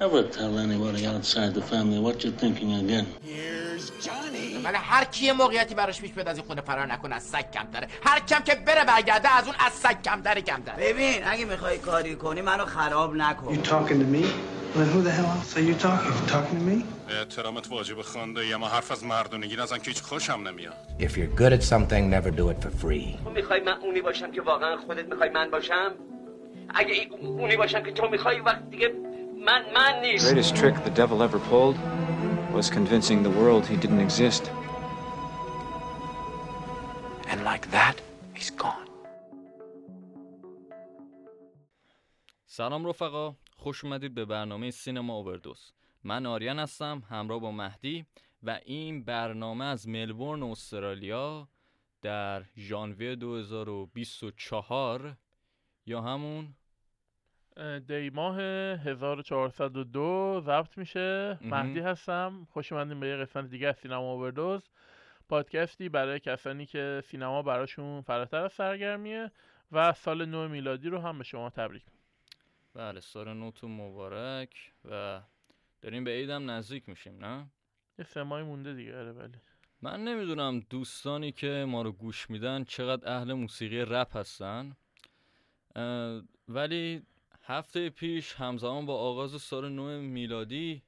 Never tell anybody outside the family what you're thinking again. Here's Johnny. ولی هر کی موقعیتی براش پیش بیاد از این خونه فرار نکنه، از سگ کمتره. هر کم که بره برگرده از اون از سگ کمتره. ببین اگه میخوای کاری کنی منو خراب نکن. You talking to me? Well, who the hell else are you talking to me? احترامت واجب خانده یا ما حرف از مردونگی نزن که هیچ خوشم نمیاد. If you're good at something never do it for free. تو میخوای من اونی باشم که واقعا خودت میخوای من باشم؟ اگه اونی باشم که تو میخوای وقت دیگه من نیست. The greatest trick the devil ever pulled was convincing the world he didn't exist. And like that, he's gone. سلام رفقا، خوش اومدید به برنامه سینما اووردوز. من آریان هستم همراه با مهدی و این برنامه از ملبورن استرالیا در ژانویه 2024 یا همون دی ماه 1402 ضبط میشه. مهدی هستم، خوش اومدین به یه قسمت دیگه از سینما اووردوز، پادکستی برای کسانی که سینما براشون فراتر از سرگرمیه و سال نو میلادی رو هم به شما تبریک. بله، سال نوتون مبارک و داریم به عیدم نزدیک میشیم، نه؟ یه سه ماهی مونده دیگه. آره بله. من نمیدونم دوستانی که ما رو گوش میدن چقدر اهل موسیقی رپ هستن، ولی هفته پیش همزمان با آغاز سال نو میلادی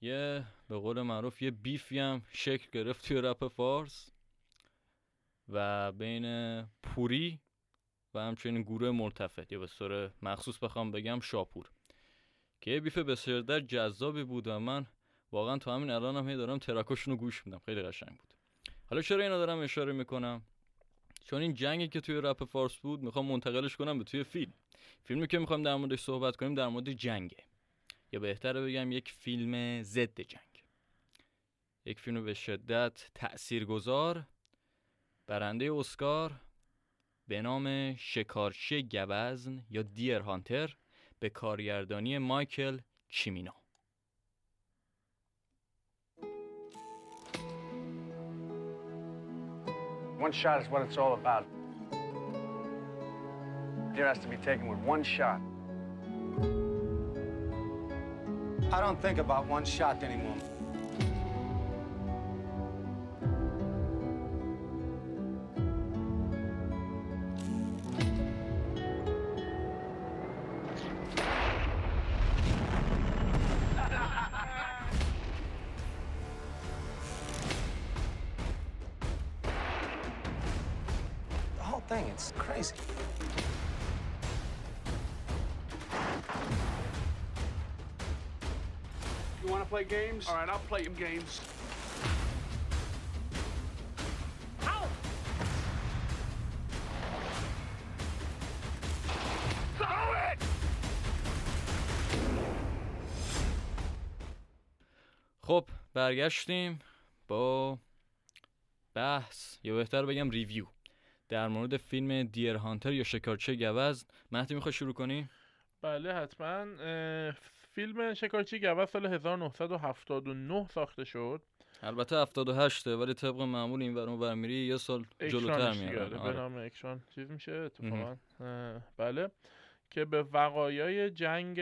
یه به قول معروف یه بیفی هم شکل گرفت توی رپ فارس و بین پوری و همچنین گروه ملتفت یا به صورت مخصوص بخوام بگم شاپور، که یه بیف بسیار در جذابی بود و من واقعا تو همین الان هم دارم ترکاشون رو گوش میدم، خیلی قشنگ بود. حالا چرا اینو دارم اشاره میکنم؟ چون این جنگی که توی رپ فارس بود میخوام منتقلش کنم به توی فیلم. فیلمی که میخوام در موردش صحبت کنیم در مورد جنگه، یا بهتره بگم یک فیلم ضد جنگ، یک فیلم به شدت تاثیرگذار، برنده اسکار به نام شکارچی گوزن یا دیر هانتر به کارگردانی مایکل کیمینو. One shot is what it's all about. Deer has to be taken with one shot. I don't think about one shot anymore. It's crazy. You want to play games? All right, I'll play them games. Ow! Throw it! خب برگشتیم با بحث، یا بهتر بگم ریویو در مورد فیلم دیر هانتر یا شکارچی گوزن. مهدی میخوای شروع کنی؟ بله حتما. فیلم شکارچی گوزن سال 1979 ساخته شد. البته 78 ولی طبق معمول این ور اون ور میری یه سال جلوتر میاد. به نام اکشن چیز میشه اتفاقا. بله، که به وقایع جنگ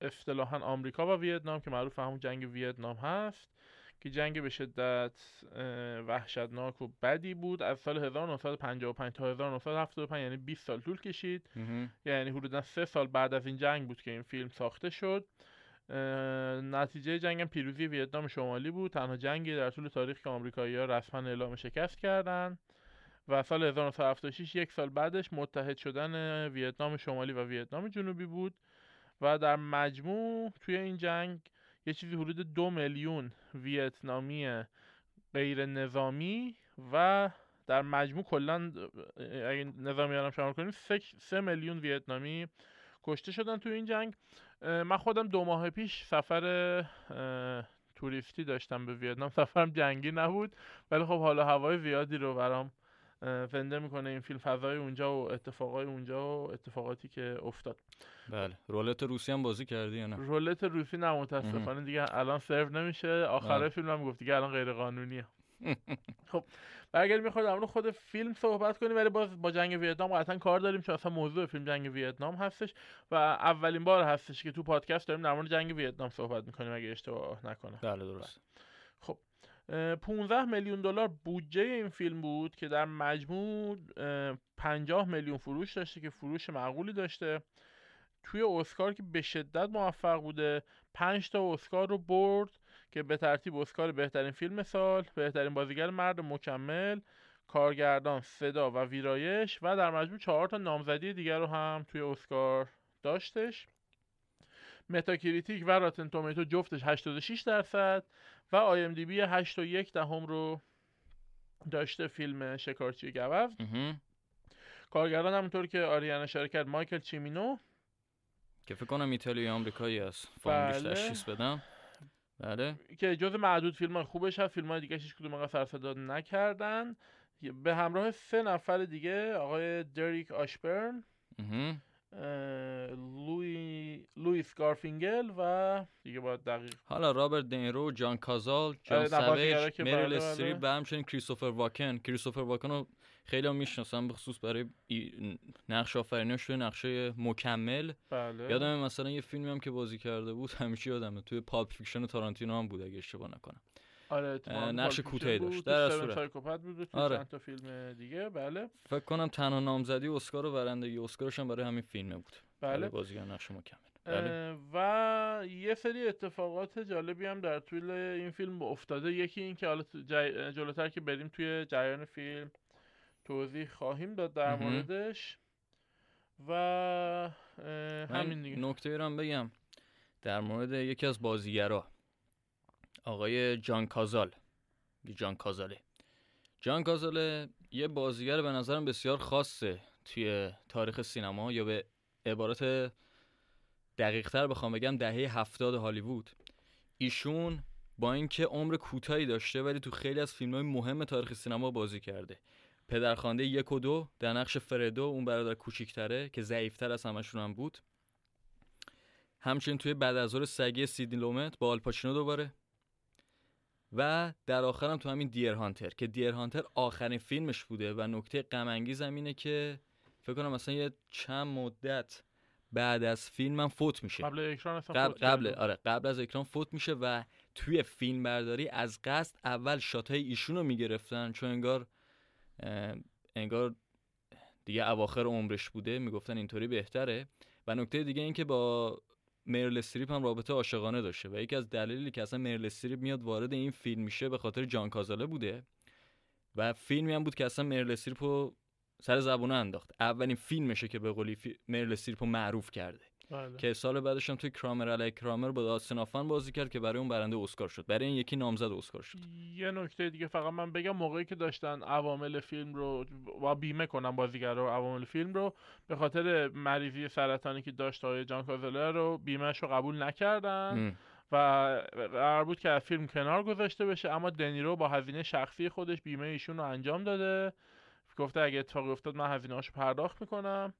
اصطلاحاً آمریکا و ویتنام که معروف همون جنگ ویتنام هست، که جنگ به شدت وحشتناک و بدی بود. از سال 1955 تا 1975 یعنی 20 سال طول کشید. یعنی حدوداً 3 سال بعد از این جنگ بود که این فیلم ساخته شد. نتیجه جنگ پیروزی ویتنام شمالی بود، تنها جنگی در طول تاریخ که آمریکایی‌ها رسما اعلام شکست کردند. و سال 1976 یک سال بعدش متحد شدن ویتنام شمالی و ویتنام جنوبی بود و در مجموع توی این جنگ یه چیزی حدود 2 میلیون ویتنامی غیر نظامی و در مجموع کلا اگه نظامیان هم شامل کنیم 3 میلیون ویتنامی کشته شدن تو این جنگ. من خودم 2 ماه پیش سفر توریستی داشتم به ویتنام، سفرم جنگی نبود ولی خب حالا هوای زیادی رو برام زنده میکنه این فیلم، فضای اونجا و اتفاقای اونجا و اتفاقاتی که افتاد. بله، رولت روسی هم بازی کردی یا نه؟ رولت روسی نه متاسفانه دیگه الان سرو نمیشه. آخره فیلم هم گفت دیگه الان غیر قانونیه. خب اگر میخواد اون خود فیلم صحبت کنیم، ولی باز با جنگ ویتنام قطعا کار داریم چون اصلا موضوع فیلم جنگ ویتنام هستش و اولین بار هستش که تو پادکست داریم در مورد جنگ ویتنام صحبت میکنیم اگه اشتباه نکنم. بله درست. خب $15 میلیون بودجه این فیلم بود که در مجموع 50 میلیون فروش داشته که فروش معقولی داشته. توی اسکار که به شدت موفق بوده، 5 تا اسکار رو برد که به ترتیب اسکار بهترین فیلم سال، بهترین بازیگر مرد مکمل، کارگردان، صدا و ویرایش و در مجموع 4 تا نامزدی دیگر رو هم توی اسکار داشتش. متاکریتیک و راتن تومیتو جفتش 86% و IMDb 8.1 رو داشته فیلم شکارچی گاوز. کارگردان همونطور که آریانا شرکت مایکل چیمینو که فکر کنم ایتالیایی آمریکایی است. فهمش تشخیص بدم. بله. که جز معدود فیلم‌های خوبش هست، فیلم‌های دیگه هیچ کدوم انقدر سر صدا نکردن. به همراه 3 نفر دیگه، آقای دریک آشبرن، لوئیس گارفینگل و دیگه باید دقیق حالا رابرت دنیرو، جان کازال، جان ساویج، مریل استریپ و همچنین کریستوفر واکن. کریستوفر واکن رو خیلی هم میشناسم به خصوص برای نقش آفرینیش توی نقشه مکمل. بله. یادم مثلا یه فیلمی هم که بازی کرده بود همیشه یادمه، توی پاپ فیکشن تارانتینو هم بود اگه اشتباه نکنم. آره نقش کوتاهی داشت در اصل سایکوپات بود تو چند تا فیلم دیگه. بله فکر کنم تنها نامزدی اسکار و برندگی اسکارش هم برای همین فیلم بود. بله بازیگر نقش مکمل. بله. و یه سری اتفاقات جالبی هم در طول این فیلم افتاده. یکی این که حالا جلوتر که بریم توی جریان فیلم توضیح خواهیم داد در موردش و همین دیگه. نکته ای هم بگم در مورد یکی از بازیگرا، آقای جان کازاله. جان کازاله یه بازیگر به نظرم بسیار خاصه توی تاریخ سینما، یا به عبارت دقیق‌تر بخوام بگم دهه 70 هالیوود. ایشون با اینکه عمر کوتاهی داشته ولی تو خیلی از فیلم‌های مهم تاریخ سینما بازی کرده. پدرخوانده 1 و 2 در نقش فردو، اون برادر کوچیک‌تره که ضعیف‌تر از همشون هم بود. همچنین توی بعد از ظهر سگی سیدنی لومت با آلپاچینو دوباره و در آخرم تو همین دیر هانتر که دیر هانتر آخرین فیلمش بوده و نکته غم انگیز اینه که فکر کنم مثلا یه چند مدت بعد از فیلمم فوت میشه. قبل از اکران فوت میشه و توی فیلم برداری از قصد اول شاتای ایشون رو میگرفتن چون انگار دیگه اواخر عمرش بوده، میگفتن اینطوری بهتره. و نکته دیگه این که با مریل استریپ هم رابطه عاشقانه داشته و یکی از دلایلی که اصلا مریل استریپ میاد وارد این فیلم میشه به خاطر جان کازاله بوده و فیلمی هم بود که اصلا مریل استریپ رو سر زبونه انداخت. اولین فیلمشه که به قولی مریل استریپ رو معروف کرده. بله. که سال بعدش هم توی کرامر علی کرامر با داستان فن بازی کرد که برای اون برنده اسکار شد، برای این یکی نامزد اسکار شد. یه نکته دیگه فقط من بگم، موقعی که داشتن عوامل فیلم رو و بیمه کنن بازیگرا و عوامل فیلم رو، به خاطر مریضی سرطانی که داشت آقای جان کازاله رو بیمهش رو قبول نکردن و قرار بود که فیلم کنار گذاشته بشه، اما دنیرو با هزینه شخصی خودش بیمه ایشون رو انجام داده، گفته اگه اتفاقی افتاد من هزینه‌اشو پرداخت می‌کنم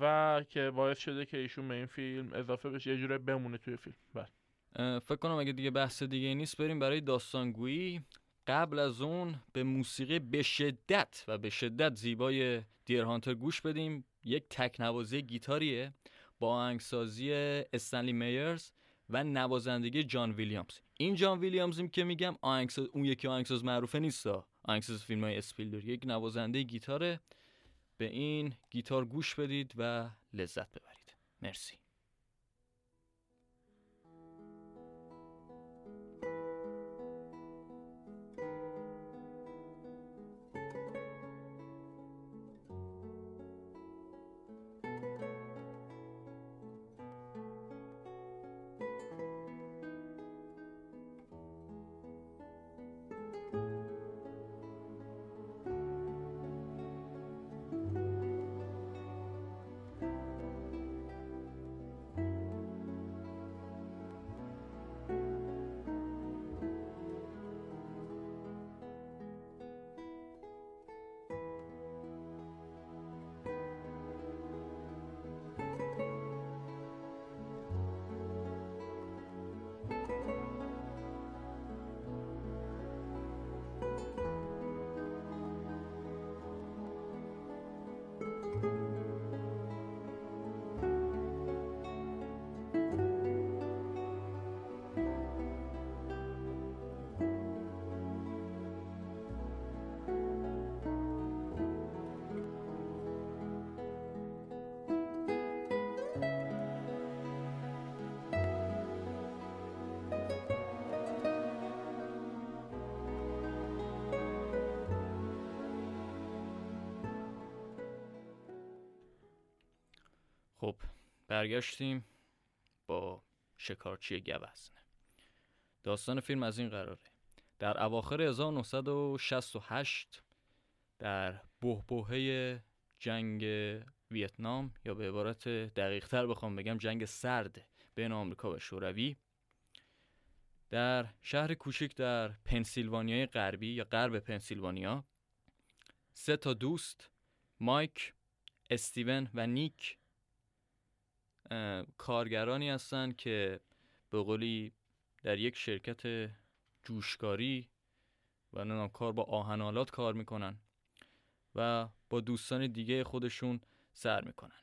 و که باعث شده که ایشون به این فیلم اضافه بشه، یه جوره بمونه توی فیلم. بله فکر کنم اگه دیگه بحث دیگه نیست بریم برای داستانگویی. قبل از اون به موسیقی به شدت زیبای دیر هانتر گوش بدیم. یک تکنوازی گیتاریه با آهنگسازی استنلی میرز و نوازندگی جان ویلیامز. این جان ویلیامزی که میگم آهنگساز، اون یکی آهنگساز معروفه نیستا، آهنگساز فیلم‌های اسپیلبرگ، یک نوازنده گیتاره. به این گیتار گوش بدید و لذت ببرید. مرسی. برگشتیم با شکارچی گوزنه. داستان فیلم از این قراره: در اواخر 1968 در بحبوحه جنگ ویتنام، یا به عبارت دقیق تر بخوام بگم جنگ سرد بین آمریکا و شوروی، در شهر کوچک در پنسیلوانیای غربی یا غرب پنسیلوانیا، 3 تا دوست مایک، استیون و نیک کارگرانی هستند که به قولی در یک شرکت جوشکاری و نام کار با آهن‌آلات کار میکنن و با دوستان دیگه خودشون سر میکنن.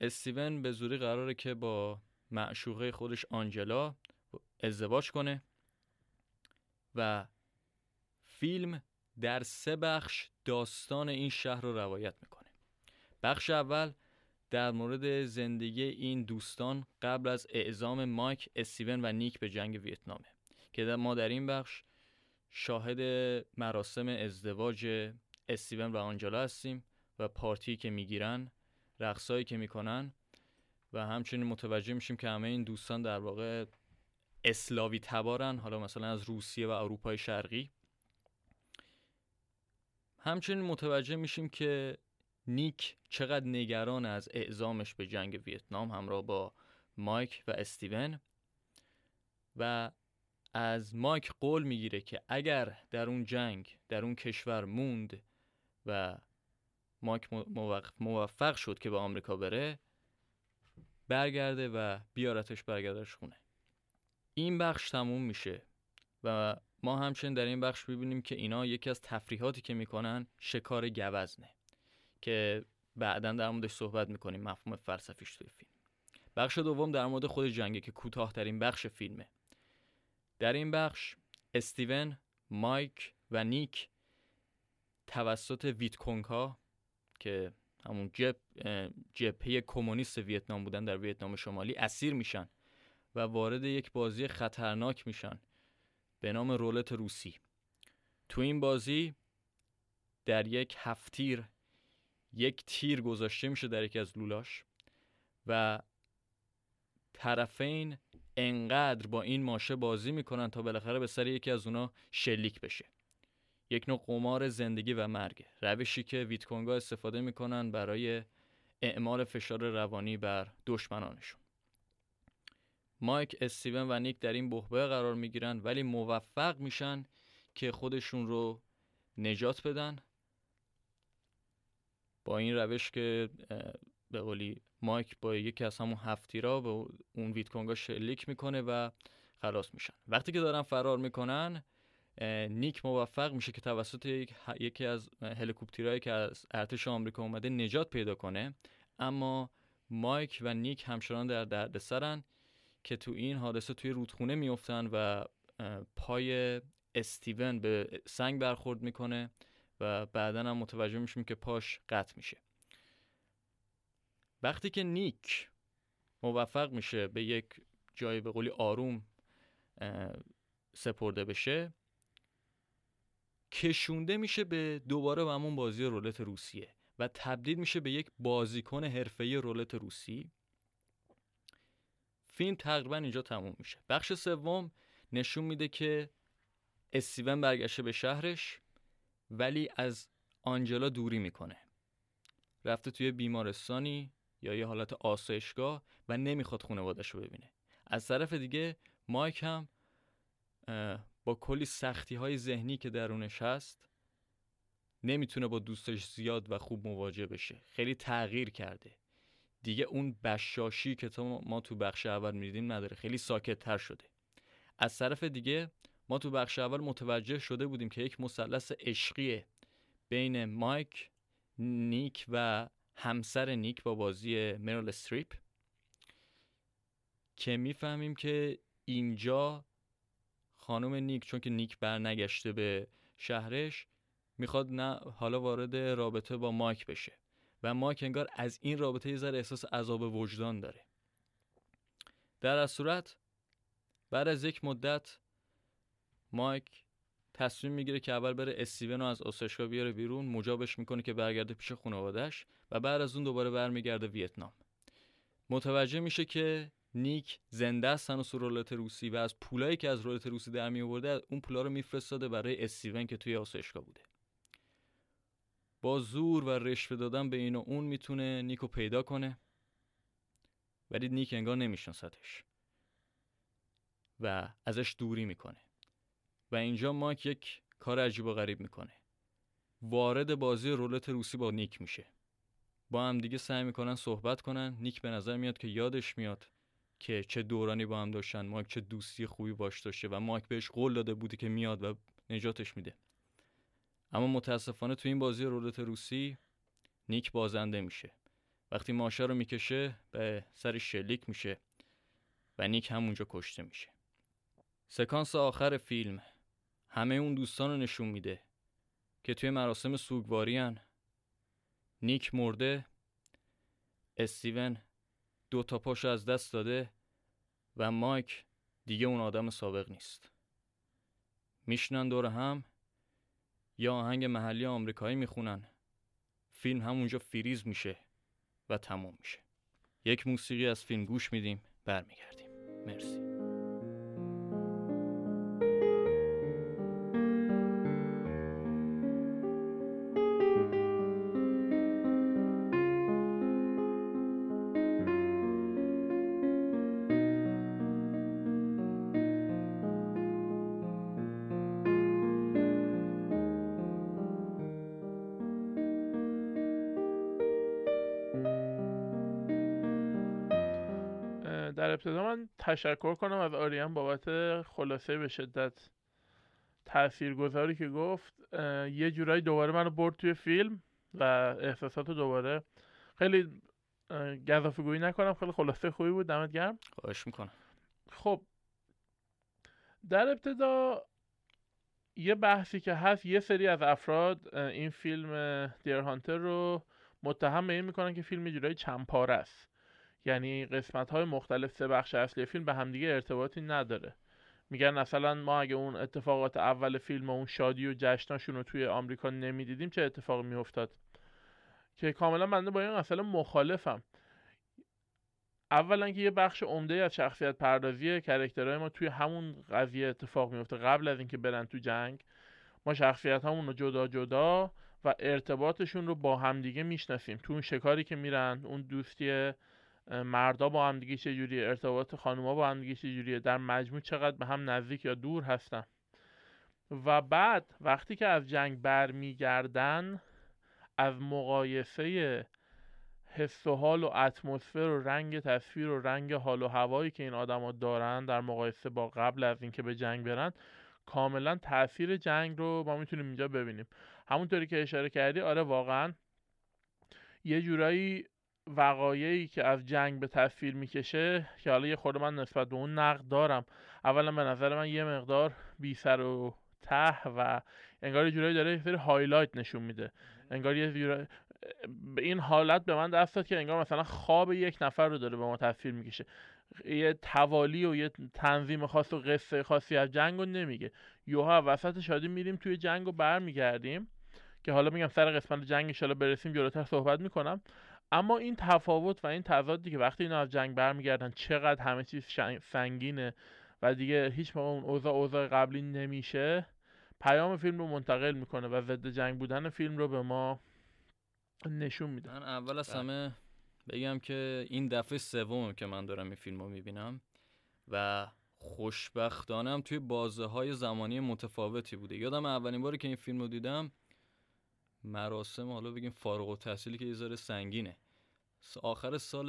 استیون به زوری قراره که با معشوقه خودش آنجلا ازدواج کنه و فیلم در 3 بخش داستان این شهر رو روایت میکنه. بخش اول در مورد زندگی این دوستان قبل از اعزام مایک، استیون و نیک به جنگ ویتنامه که ما در این بخش شاهد مراسم ازدواج استیون و آنجلا هستیم و پارتی که میگیرن، رقصایی که میکنن و همچنین متوجه میشیم که همه این دوستان در واقع اسلاوی تبارن، حالا مثلا از روسیه و اروپای شرقی. همچنین متوجه میشیم که نیک چقدر نگران از اعزامش به جنگ ویتنام همراه با مایک و استیون و از مایک قول میگیره که اگر در اون جنگ در اون کشور موند و مایک موفق شد که به آمریکا بره، برگرده و برگردش خونه. این بخش تموم میشه و ما همچنین در این بخش میبینیم که اینا یکی از تفریحاتی که میکنن شکار گوزنه که بعداً در موردش صحبت میکنیم، مفهوم فلسفیش توی فیلم. بخش دوم در مورد خود جنگه که کوتاه‌ترین بخش فیلمه. در این بخش استیون، مایک و نیک توسط ویتکونگ‌ها که همون جبهه کمونیست ویتنام بودن در ویتنام شمالی اسیر میشن و وارد یک بازی خطرناک میشن به نام رولت روسی. تو این بازی در یک هفت‌تیر یک تیر گذاشته میشه در یکی از لولاش و طرفین انقدر با این ماشه بازی میکنن تا بالاخره به سر یکی از اونا شلیک بشه. یک نوع قمار زندگی و مرگ، روشی که ویتکونگا استفاده میکنن برای اعمال فشار روانی بر دشمنانشون. مایک، استیون و نیک در این بحبوحه قرار میگیرن ولی موفق میشن که خودشون رو نجات بدن با این روش که به قولی مایک با یکی از همون هفت‌تیرا به اون ویتکونگا شلیک میکنه و خلاص میشن. وقتی که دارن فرار میکنن، نیک موفق میشه که توسط یکی از هلیکوپترهایی که از ارتش آمریکا اومده نجات پیدا کنه، اما مایک و نیک همچنان در دردسرن که تو این حادثه توی رودخونه میافتن و پای استیون به سنگ برخورد میکنه و بعدن هم متوجه میشیم که پاش قطع میشه. وقتی که نیک موفق میشه به یک جای به قولی آروم سپرده بشه، کشونده میشه به دوباره به همون بازی رولت روسیه و تبدیل میشه به یک بازیکن حرفه‌ای رولت روسی. فیلم تقریبا اینجا تموم میشه. بخش سوم نشون میده که استیون برگشته به شهرش ولی از آنجلا دوری میکنه، رفته توی بیمارستانی یا یه حالت آسایشگاه و نمیخواد خانواده‌اش رو ببینه. از طرف دیگه مایک هم با کلی سختی‌های ذهنی که درونش هست نمیتونه با دوستش زیاد و خوب مواجه بشه، خیلی تغییر کرده دیگه. اون بشاشی که ما تو بخش اول می‌دیدیم نداره، خیلی ساکت‌تر شده. از طرف دیگه ما تو بخش اول متوجه شده بودیم که یک مثلث عشقیه بین مایک، نیک و همسر نیک با بازی مریل استریپ که میفهمیم که اینجا خانم نیک، چون که نیک برنگشته به شهرش، میخواد نه حالا وارد رابطه با مایک بشه و مایک انگار از این رابطه یه ذره احساس عذاب وجدان داره. در از صورت بعد از یک مدت مایک تصمیم میگیره که اول بره استیون رو از آسایشگاه بیاره بیرون، مجابش میکنه که برگرده پیش خانواده‌اش و بعد از اون دوباره برمیگرده ویتنام. متوجه میشه که نیک زنده است هنوز رولت روسی و از پولایی که از رولت روسی درمی آورده اون پولا رو میفرستاده برای استیون که توی آسایشگاه بوده. با زور و رشوه دادن به این و اون میتونه نیکو پیدا کنه، ولی نیک انگار نمیشناستش و ازش دوری میکنه. و اینجا ماک یک کار عجیب و غریب میکنه، وارد بازی رولت روسی با نیک میشه. با هم دیگه سعی میکنن صحبت کنن. نیک به نظر میاد که یادش میاد که چه دورانی با هم داشتن، ماک چه دوستی خوبی باش داشته و ماک بهش قول داده بوده که میاد و نجاتش میده. اما متاسفانه تو این بازی رولت روسی نیک بازنده میشه. وقتی ماشه رو میکشه به سرش شلیک میشه و نیک همونجا کشته میشه. سکانس آخر فیلم همه اون دوستان رو نشون میده که توی مراسم سوگواری هن. نیک مرده، استیون 2 تا پاشو از دست داده و مایک دیگه اون آدم سابق نیست. میشنن دور هم یا آهنگ محلی آمریکایی میخونن. فیلم همونجا فریز میشه و تموم میشه. یک موسیقی از فیلم گوش میدیم، برمیگردیم. مرسی. ابتدا من تشکر کنم از آریان بابت خلاصه به شدت تاثیرگذاری که گفت. یه جورایی دوباره منو برد توی فیلم و احساساتو دوباره، خیلی گزافه‌گویی نکنم، خیلی خلاصه خوبی بود. دمت گرم. خواهش میکنم. خب در ابتدا یه بحثی که هست، یه سری از افراد این فیلم دیر هانتر رو متهم به این میکنن که فیلم یه جورایی چند پاره است، یعنی قسمت‌های مختلف 3 بخش اصلی فیلم به هم دیگه ارتباطی نداره. میگن مثلا ما اگه اون اتفاقات اول فیلم و اون شادی و جشناشون رو توی آمریکا نمیدیدیم چه اتفاقی میافتاد، که کاملا بنده با این اصلا مخالفم. اولا که یه بخش عمده از شخصیت پردازی کاراکترهای ما توی همون قضیه اتفاق میفته. قبل از اینکه برن تو جنگ ما شخصیت‌هامون رو جدا جدا و ارتباطشون رو با هم دیگه میشناسیم. تو اون شکاری که میرن، اون دوستی مردا با هم دیگه چه جوریه، ارتباط خانوما با هم دیگه چه جوریه، در مجموع چقدر به هم نزدیک یا دور هستن. و بعد وقتی که از جنگ برمیگردن، از مقایسه حس و حال و اتمسفر و رنگ تصویر و رنگ حال و هوایی که این آدما دارن در مقایسه با قبل از اینکه به جنگ برن، کاملا تاثیر جنگ رو ما میتونیم اینجا ببینیم. همونطوری که اشاره کردی، آره واقعا یه جورایی وقایعی که از جنگ به تصویر میکشه، که حالا یه خورده من نسبت به اون نقد دارم. اولا به نظر من یه مقدار بی سر و ته و انگار یه جورایی داره یه سری هایلایت نشون میده. انگار یه جورایی این حالت به من دست داد که انگار مثلا خواب یک نفر رو داره به ما تصویر میکشه. یه توالی و یه تنظیم خاص و قصه خاصی از جنگ رو نمیگه. یوها وسط شادی میریم توی جنگ و برمیگردیم، که حالا میگم سر قسمت جنگ ان شاءالله برسیم، جلوتر صحبت میکنم. اما این تفاوت و این تضادی که وقتی اینا از جنگ برمیگردن چقدر همه چیز سنگینه و دیگه هیچ موقع اون اوضاع قبلی نمیشه، پیام فیلم رو منتقل میکنه و ضد جنگ بودن فیلم رو به ما نشون میده. من اول از همه بگم که این دفعه سومه که من دارم این فیلم رو میبینم و خوشبختانم توی بازه های زمانی متفاوتی بوده. یادم اولین باری که این فیلم رو دیدم، مراسم حالا بگیم فارغ التحصیلی که یه ذره سنگینه، آخر سال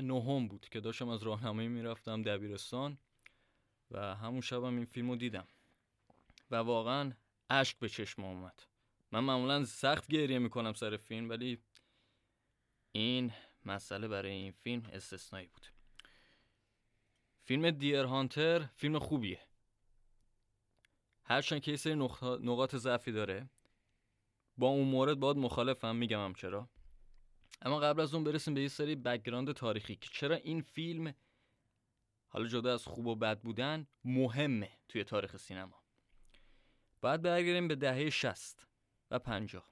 9 بود که داشتم از راهنمایی میرفتم دبیرستان و همون شبم هم این فیلمو دیدم و واقعا اشک به چشم اومد. من معمولا سخت گریه میکنم سر فیلم، ولی این مسئله برای این فیلم استثنایی بود. فیلم دیر هانتر فیلم خوبیه، هرچند که یه سری نقاط ضعفی داره. با اون مورد باید مخالفم، میگم هم چرا. اما قبل از اون برسیم به یه سری بک‌گراند تاریخی که چرا این فیلم، حالا جدا از خوب و بد بودن، مهمه توی تاریخ سینما. باید برگردیم به دهه 60 و 50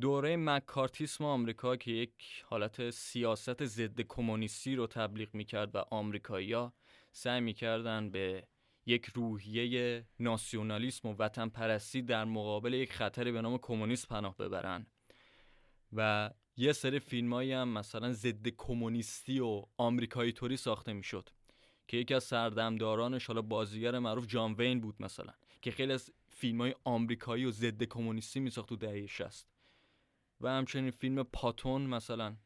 دوره مکارتیسم آمریکا که یک حالت سیاست ضد کمونیستی رو تبلیغ می‌کرد و آمریکایی‌ها سعی می‌کردن به یک روحیه ناسیونالیسم و وطن پرستی در مقابل یک خطری به نام کمونیسم پناه ببرن و یه سری فیلمایی هم مثلا ضد کمونیستی و آمریکایی توری ساخته میشد که یکی از سردمدارانش حالا بازیگر معروف جان وین بود مثلا که خیلی از فیلمای آمریکایی و ضد کمونیستی میساخت تو دهه 60 و همچنین فیلم پاتون مثلا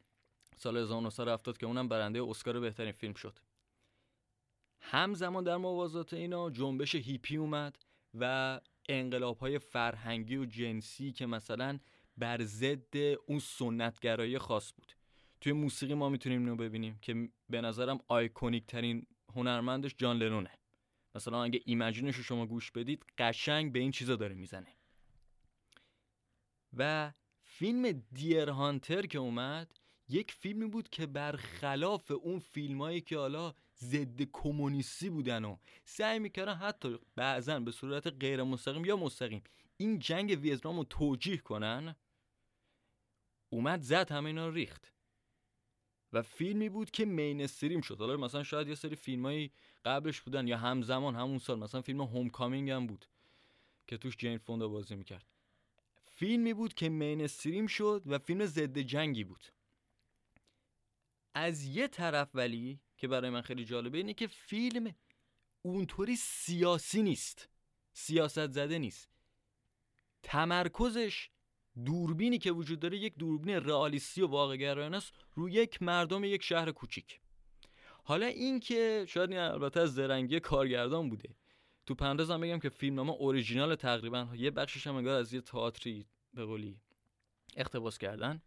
سال 1970 که اونم برنده اسکار بهترین فیلم شد. همزمان در موازات اینا جنبش هیپی اومد و انقلاب‌های فرهنگی و جنسی که مثلا بر ضد اون سنتگرایی خاص بود. توی موسیقی ما میتونیم اینو ببینیم که به نظرم آیکونیک ترین هنرمندش جان لنونه. مثلا اگه ایمجینش رو شما گوش بدید قشنگ به این چیزا داره میزنه. و فیلم دیر هانتر که اومد یک فیلمی بود که برخلاف اون فیلمایی که حالا ضد کمونیستی بودن و سعی میکردن حتی بعضا به صورت غیر مستقیم یا مستقیم این جنگ ویتنام رو توجیه کنن، اومد زد همه اینا رو ریخت و فیلمی بود که مینستریم شد. حالا مثلا شاید یه سری فیلمایی قبلش بودن یا همزمان همون سال مثلا فیلم هوم کامینگ هم بود که توش جین فوندا بازی میکرد، فیلمی بود که مینستریم شد و فیلم ضد جنگی بود. از یه طرف ولی که برای من خیلی جالبه اینه که فیلم اونطوری سیاسی نیست، سیاست زده نیست، تمرکزش دوربینی که وجود داره یک دوربین رئالیستی و واقع‌گرایانه است روی یک مردم یک شهر کوچیک. حالا این که شاید این البته از زرنگی کارگردان بوده، تو پندازم بگم که فیلمنامه اوریجینال تقریبا یه بخشش هم انگار از یه تئاتری به قولی اقتباس کردن.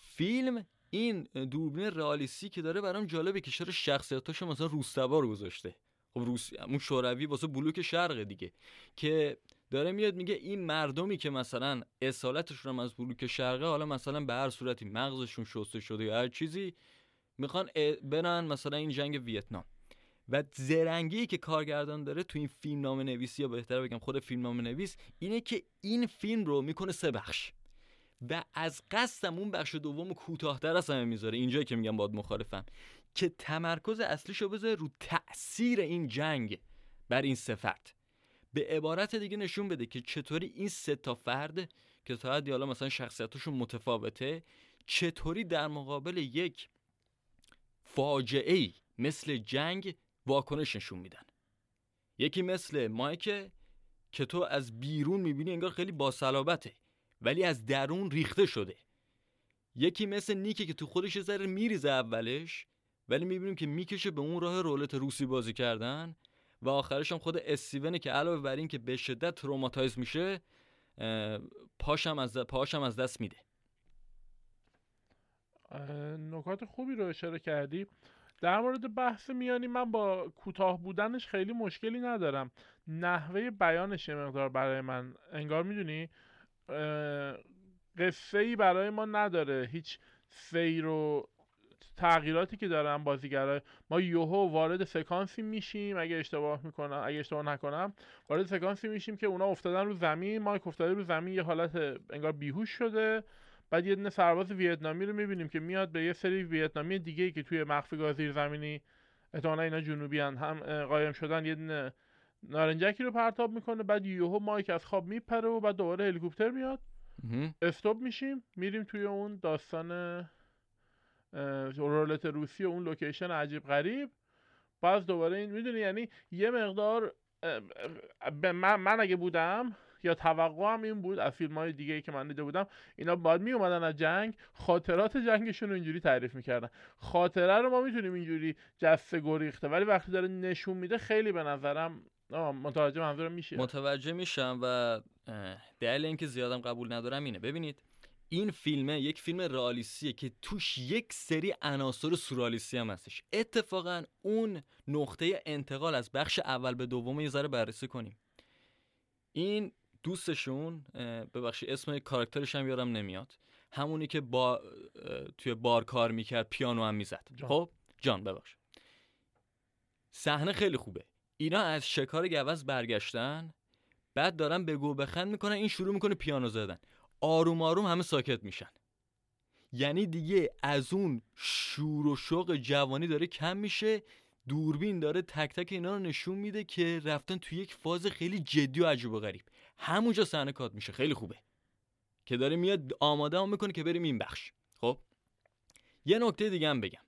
فیلم این دوربین رئالیستی که داره برام جالبه که چرا شخصیتاشو مثلا روس‌تبا رو گذاشته. خب روسیه اون شوروی واسه بلوک شرق دیگه که داره میاد میگه این مردمی که مثلا اصالتشون هم از بلوک شرقه، حالا مثلا به هر صورتی مغزشون شسته شده یا هر چیزی، میخوان برن مثلا این جنگ ویتنام. و زرنگی که کارگردان داره تو این فیلمنامه نویسی یا بهتر بگم خود فیلمنامه نویس اینه که این فیلم رو میکنه سه بخش و از قصدم اون بخش دوم کوتاه‌تر از همه میذاره. اینجایی که میگم باید مخالفم که تمرکز اصلیشو بذاره رو تأثیر این جنگ بر این سه فرد. به عبارت دیگه نشون بده که چطوری این سه تا فرد که تا حدی حالا مثلا شخصیتشون متفاوته چطوری در مقابل یک فاجعه‌ای مثل جنگ واکنش نشون میدن. یکی مثل مایک که تو از بیرون میبینی انگار خیلی باصلابته ولی از درون ریخته شده. یکی مثل نیکی که تو خودش ذره میریزه اولش ولی میبینیم که میکشه به اون راه رولت روسی بازی کردن. و آخرش هم خود استیون که علاوه بر این که به شدت تروماتایز میشه پاش هم از دست میده. نکات خوبی رو اشاره کردی. در مورد بحث میانی من با کوتاه بودنش خیلی مشکلی ندارم، نحوه بیانش یه مقدار برای من انگار میدونی قصه‌ای برای ما نداره، هیچ سیر و تغییراتی که دارن بازیگرای ما یوهو وارد سکانسی میشیم، اگه اشتباه نکنم وارد سکانسی میشیم که اونا افتادن رو زمین، مایک افتاده رو زمین یه حالت انگار بیهوش شده، بعد یه دونه سرباز ویتنامی رو میبینیم که میاد به یه سری ویتنامی دیگه که توی مخفیگاه زیرزمینی احتمالاً اینا جنوبیان هم قایم شدن یه دونه نارنجکی رو پرتاب میکنه، بعد یوهو مایک از خواب میپره و بعد دوباره هلیکوپتر میاد استاپ میشیم میریم توی اون داستان رولت روسی و اون لوکیشن عجیب غریب، باز دوباره این میدونی یعنی یه مقدار من اگه بودم یا توقعم این بود از فیلم‌های دیگه‌ای که من دیده بودم اینا باید میومدن از جنگ خاطرات جنگشون رو اینجوری تعریف میکردن. خاطره رو ما میتونیم اینجوری جسته گریخته ولی وقتی داره نشون میده خیلی به نظرم متوجه میشم و دلیل اینکه زیادم قبول ندارم اینه. ببینید این فیلمه یک فیلم رئالیستیه که توش یک سری عناصر سورئالیستی هم هستش. اتفاقا اون نقطه انتقال از بخش اول به دوم یه ذره بررسی کنیم. این دوستشون ببخشید اسم کاراکترش هم یادم نمیاد، همونی که با توی بار کار میکرد پیانو هم میزد، خب جان ببخشید، صحنه خیلی خوبه، اینا از شکار گوز برگشتن بعد دارن بگو بخند میکنن این شروع میکنه پیانو زدن. آروم آروم همه ساکت میشن. یعنی دیگه از اون شور و شوق جوانی داره کم میشه، دوربین داره تک تک اینا رو نشون میده که رفتن تو یک فاز خیلی جدی و عجیب و غریب. همونجا صحنه کات میشه، خیلی خوبه که داره میاد آماده هم میکنه که بریم این بخش. خب یه نکته دیگه هم بگم،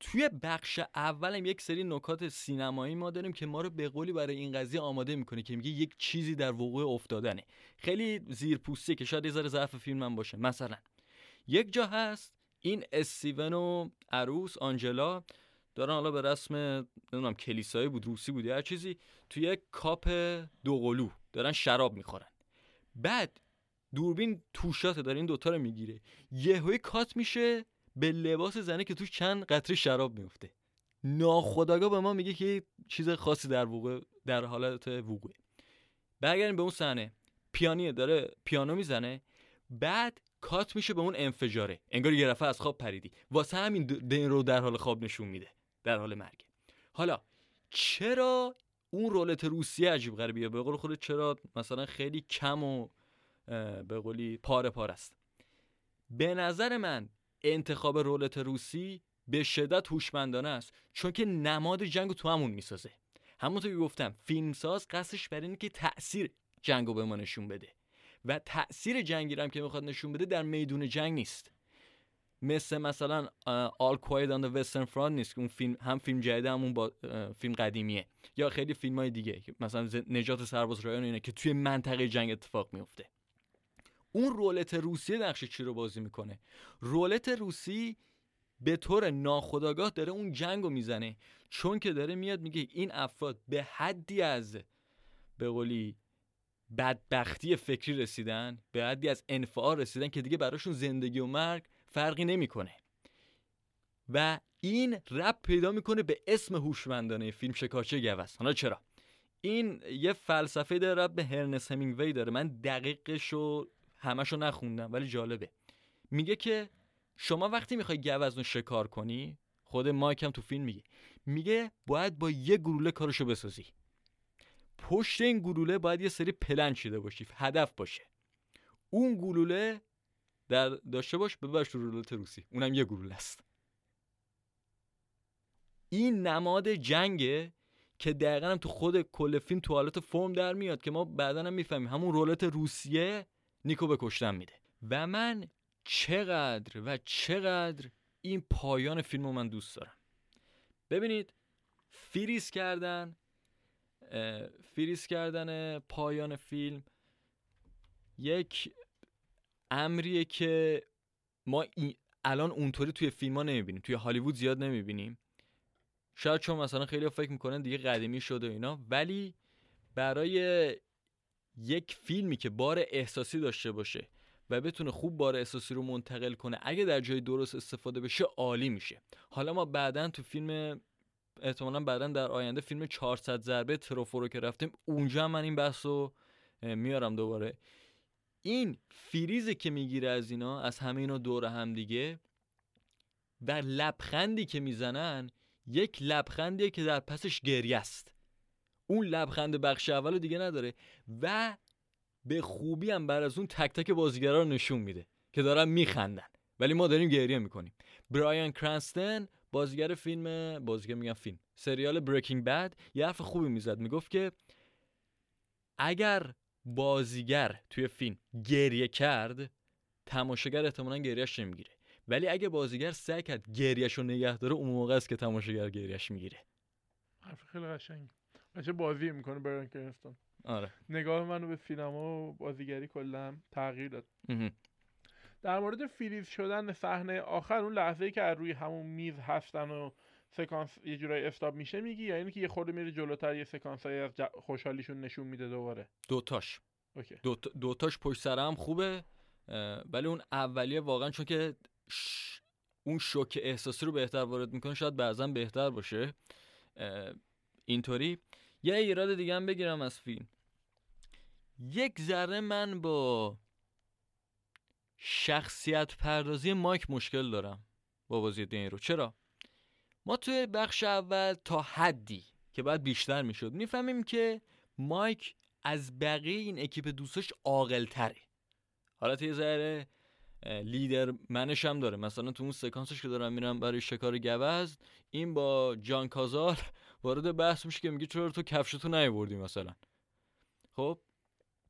توی بخش اولم یک سری نکات سینمایی ما داریم که ما رو به قولی برای این قضیه آماده میکنه که میگه یک چیزی در وقوع افتادنه، خیلی زیرپوسته که شاید یه ذره ضعف فیلم من باشه. مثلا یک جا هست این استیون و عروس آنجلا دارن، حالا به رسم نمیدونم کلیسایی بود، روسی بود، هر چیزی، توی یک کاپ دوقلو دارن شراب میخورن. بعد دوربین توشات داره این دوتا رو میگیره، یهوی کات میشه به لباس زنه که توش چند قطره شراب میفته. ناخودآگاه به ما میگه که چیز خاصی در وقوع، در حالت وقوع. برگردیم به اون صحنه، پیانیه داره پیانو میزنه، بعد کات میشه به اون انفجاره، انگار یه دفعه از خواب پریدی. واسه همین دین رو در حال خواب نشون میده، در حال مرگ. حالا چرا اون رولت روسیه عجیب غریبیه؟ به قول خودت چرا مثلا خیلی کم و به قولی پاره پاره است. به نظر من انتخاب رولت روسی به شدت هوشمندانه است، چون که نماد جنگ تو همون میسازه. همونطور که گفتم فیلمساز قصدش بر اینه که تأثیر جنگو به ما نشون بده و تأثیر جنگی هم که میخواد نشون بده در میدون جنگ نیست. مثلا All Quiet on the Western Front نیست که اون فیلم هم فیلم جدیده هم اون با فیلم قدیمیه، یا خیلی فیلم‌های دیگه مثلا نجات سرباز رایان اینا که توی منطقه جنگ اتفاق میفته. اون رولت روسی نقش چی رو بازی میکنه؟ رولت روسی به طور ناخودآگاه داره اون جنگو میزنه، چون که داره میاد میگه این افراد به حدی از به قولی بدبختی فکری رسیدن، به حدی از انفعال رسیدن که دیگه براشون زندگی و مرگ فرقی نمیکنه. و این رپ پیدا میکنه به اسم هوشمندانه فیلم شکارچی گوز. حالا چرا؟ این یه فلسفه داره، رپ به هرنست همینگوی داره، من دقیقشو همشو نخوندم ولی جالبه. میگه که شما وقتی میخوای گوزن شکار کنی، خود مایک هم تو فیلم میگه باید با یه گلوله کارشو بسازی، پشت این گلوله باید یه سری پلن چیده باشی، هدف باشه، اون گلوله در داشته باش، ببرش تو رولت روسی، اونم یه گلوله است. این نماد جنگه که دقیقا هم تو خود کل فیلم تو حالت فرم در میاد که ما بعدا هم میفهمیم همون رولت روسیه نیکو به کشتن میده. و من چقدر این پایان فیلم رو من دوست دارم. ببینید فریز کردن پایان فیلم یک امریه که ما الان اونطوری توی فیلم ها نمیبینیم، توی هالیوود زیاد نمیبینیم، شاید چون مثلا خیلی ها فکر میکنن دیگه قدیمی شده اینا، ولی برای یک فیلمی که بار احساسی داشته باشه و بتونه خوب بار احساسی رو منتقل کنه، اگه در جای درست استفاده بشه عالی میشه. حالا ما بعدن تو فیلم، احتمالاً بعدن در آینده فیلم 400 ضربه تروفو رو که رفتیم، اونجا من این بحث رو میارم دوباره. این فریزه که میگیره از اینا، از همه اینا دور هم دیگه، و لبخندی که میزنن یک لبخندیه که در پسش گریه است. اون لبخند بخش اولو دیگه نداره و به خوبی هم بر از اون تک تک بازیگرا رو نشون میده که دارن میخندن ولی ما داریم گریه میکنیم. برایان کرانستن بازیگر سریال بریکینگ بد یه حرف خوبی میزد، میگفت که اگر بازیگر توی فیلم گریه کرد تماشاگر احتمالاً گریهش نمیگیره، ولی اگه بازیگر سعی کرد گریهشو نگه داره اون موقع است که تماشاگر گریهش میگیره. حرف خیلی قشنگه. چه بازی میکنه برایان کرانستون. آره. نگاه منو به سینما و بازیگری کلا تغییر داد. در مورد فریز شدن صحنه آخر، اون لحظه‌ای که روی همون میز هستن و سکانس یه جورایی استاپ میشه میگی، یا اینکه یه خورده میره جلوتر یه سکانسای از خوشحالیشون نشون میده دوباره؟ دوتاش. اوکی. دوتاش پشت سر هم خوبه، ولی اون اولیه واقعا چون که اون شوک احساسی رو بهتر وارد میکنه شاید بعضن بهتر باشه. اینطوری یه ایراد دیگه هم بگیرم از فیلم، یک ذره من با شخصیت پردازی مایک مشکل دارم با بازی دنیرو. چرا؟ ما توی بخش اول تا حدی که بعد بیشتر میشد میفهمیم که مایک از بقیه این اکیپ دوستاش عاقل‌تره. حالت یه ذره لیدرمنش هم داره. مثلا تو اون سکانسش که دارن میرن برای شکار گوزن، این با جان کازال وارد بحث میشه که میگه چرا تو کفشتو نیاوردی مثلا. خب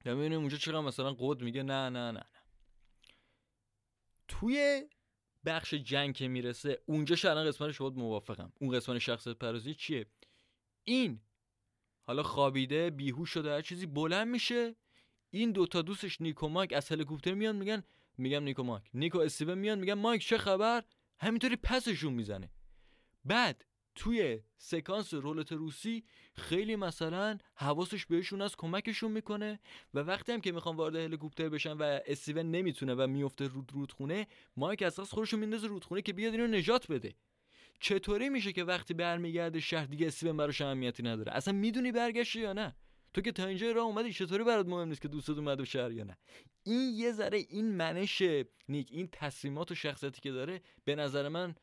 ببینیم اونجا چرا مثلا قد میگه نه نه نه نه. توی بخش جنگ که میرسه اونجا شرن قسمت شود موافقم. اون قسمت شخصیت پردازی چیه؟ این حالا خوابیده بیهوش شده هر چیزی بلند میشه، این دوتا دوستش نیکو مایک از هلیکوپتر میان میگم نیکو مایک، نیکو استیون میان میگن مایک چه خبر، همینطوری پسشون میزنه. بعد توی سکانس رولت روسی خیلی مثلا حواسش بهشون از کمکشون میکنه و وقتی هم که میخوان وارد هلیکوپتر بشن و استیون نمیتونه و میفته رودخونه، مایک از خودش خودشو میندازه رودخونه که بیاد اینو نجات بده. چطوری میشه که وقتی برمیگرده شهر دیگه استیون براش اهمیتی نداره؟ اصلا میدونی برگشته یا نه؟ تو که تا اینجا راه اومدی چطوری برات مهم نیست که دوستت اومد به شهر یا نه؟ این یه ذره این منش نیک، این تصمیمات و شخصیتی که داره به نظر من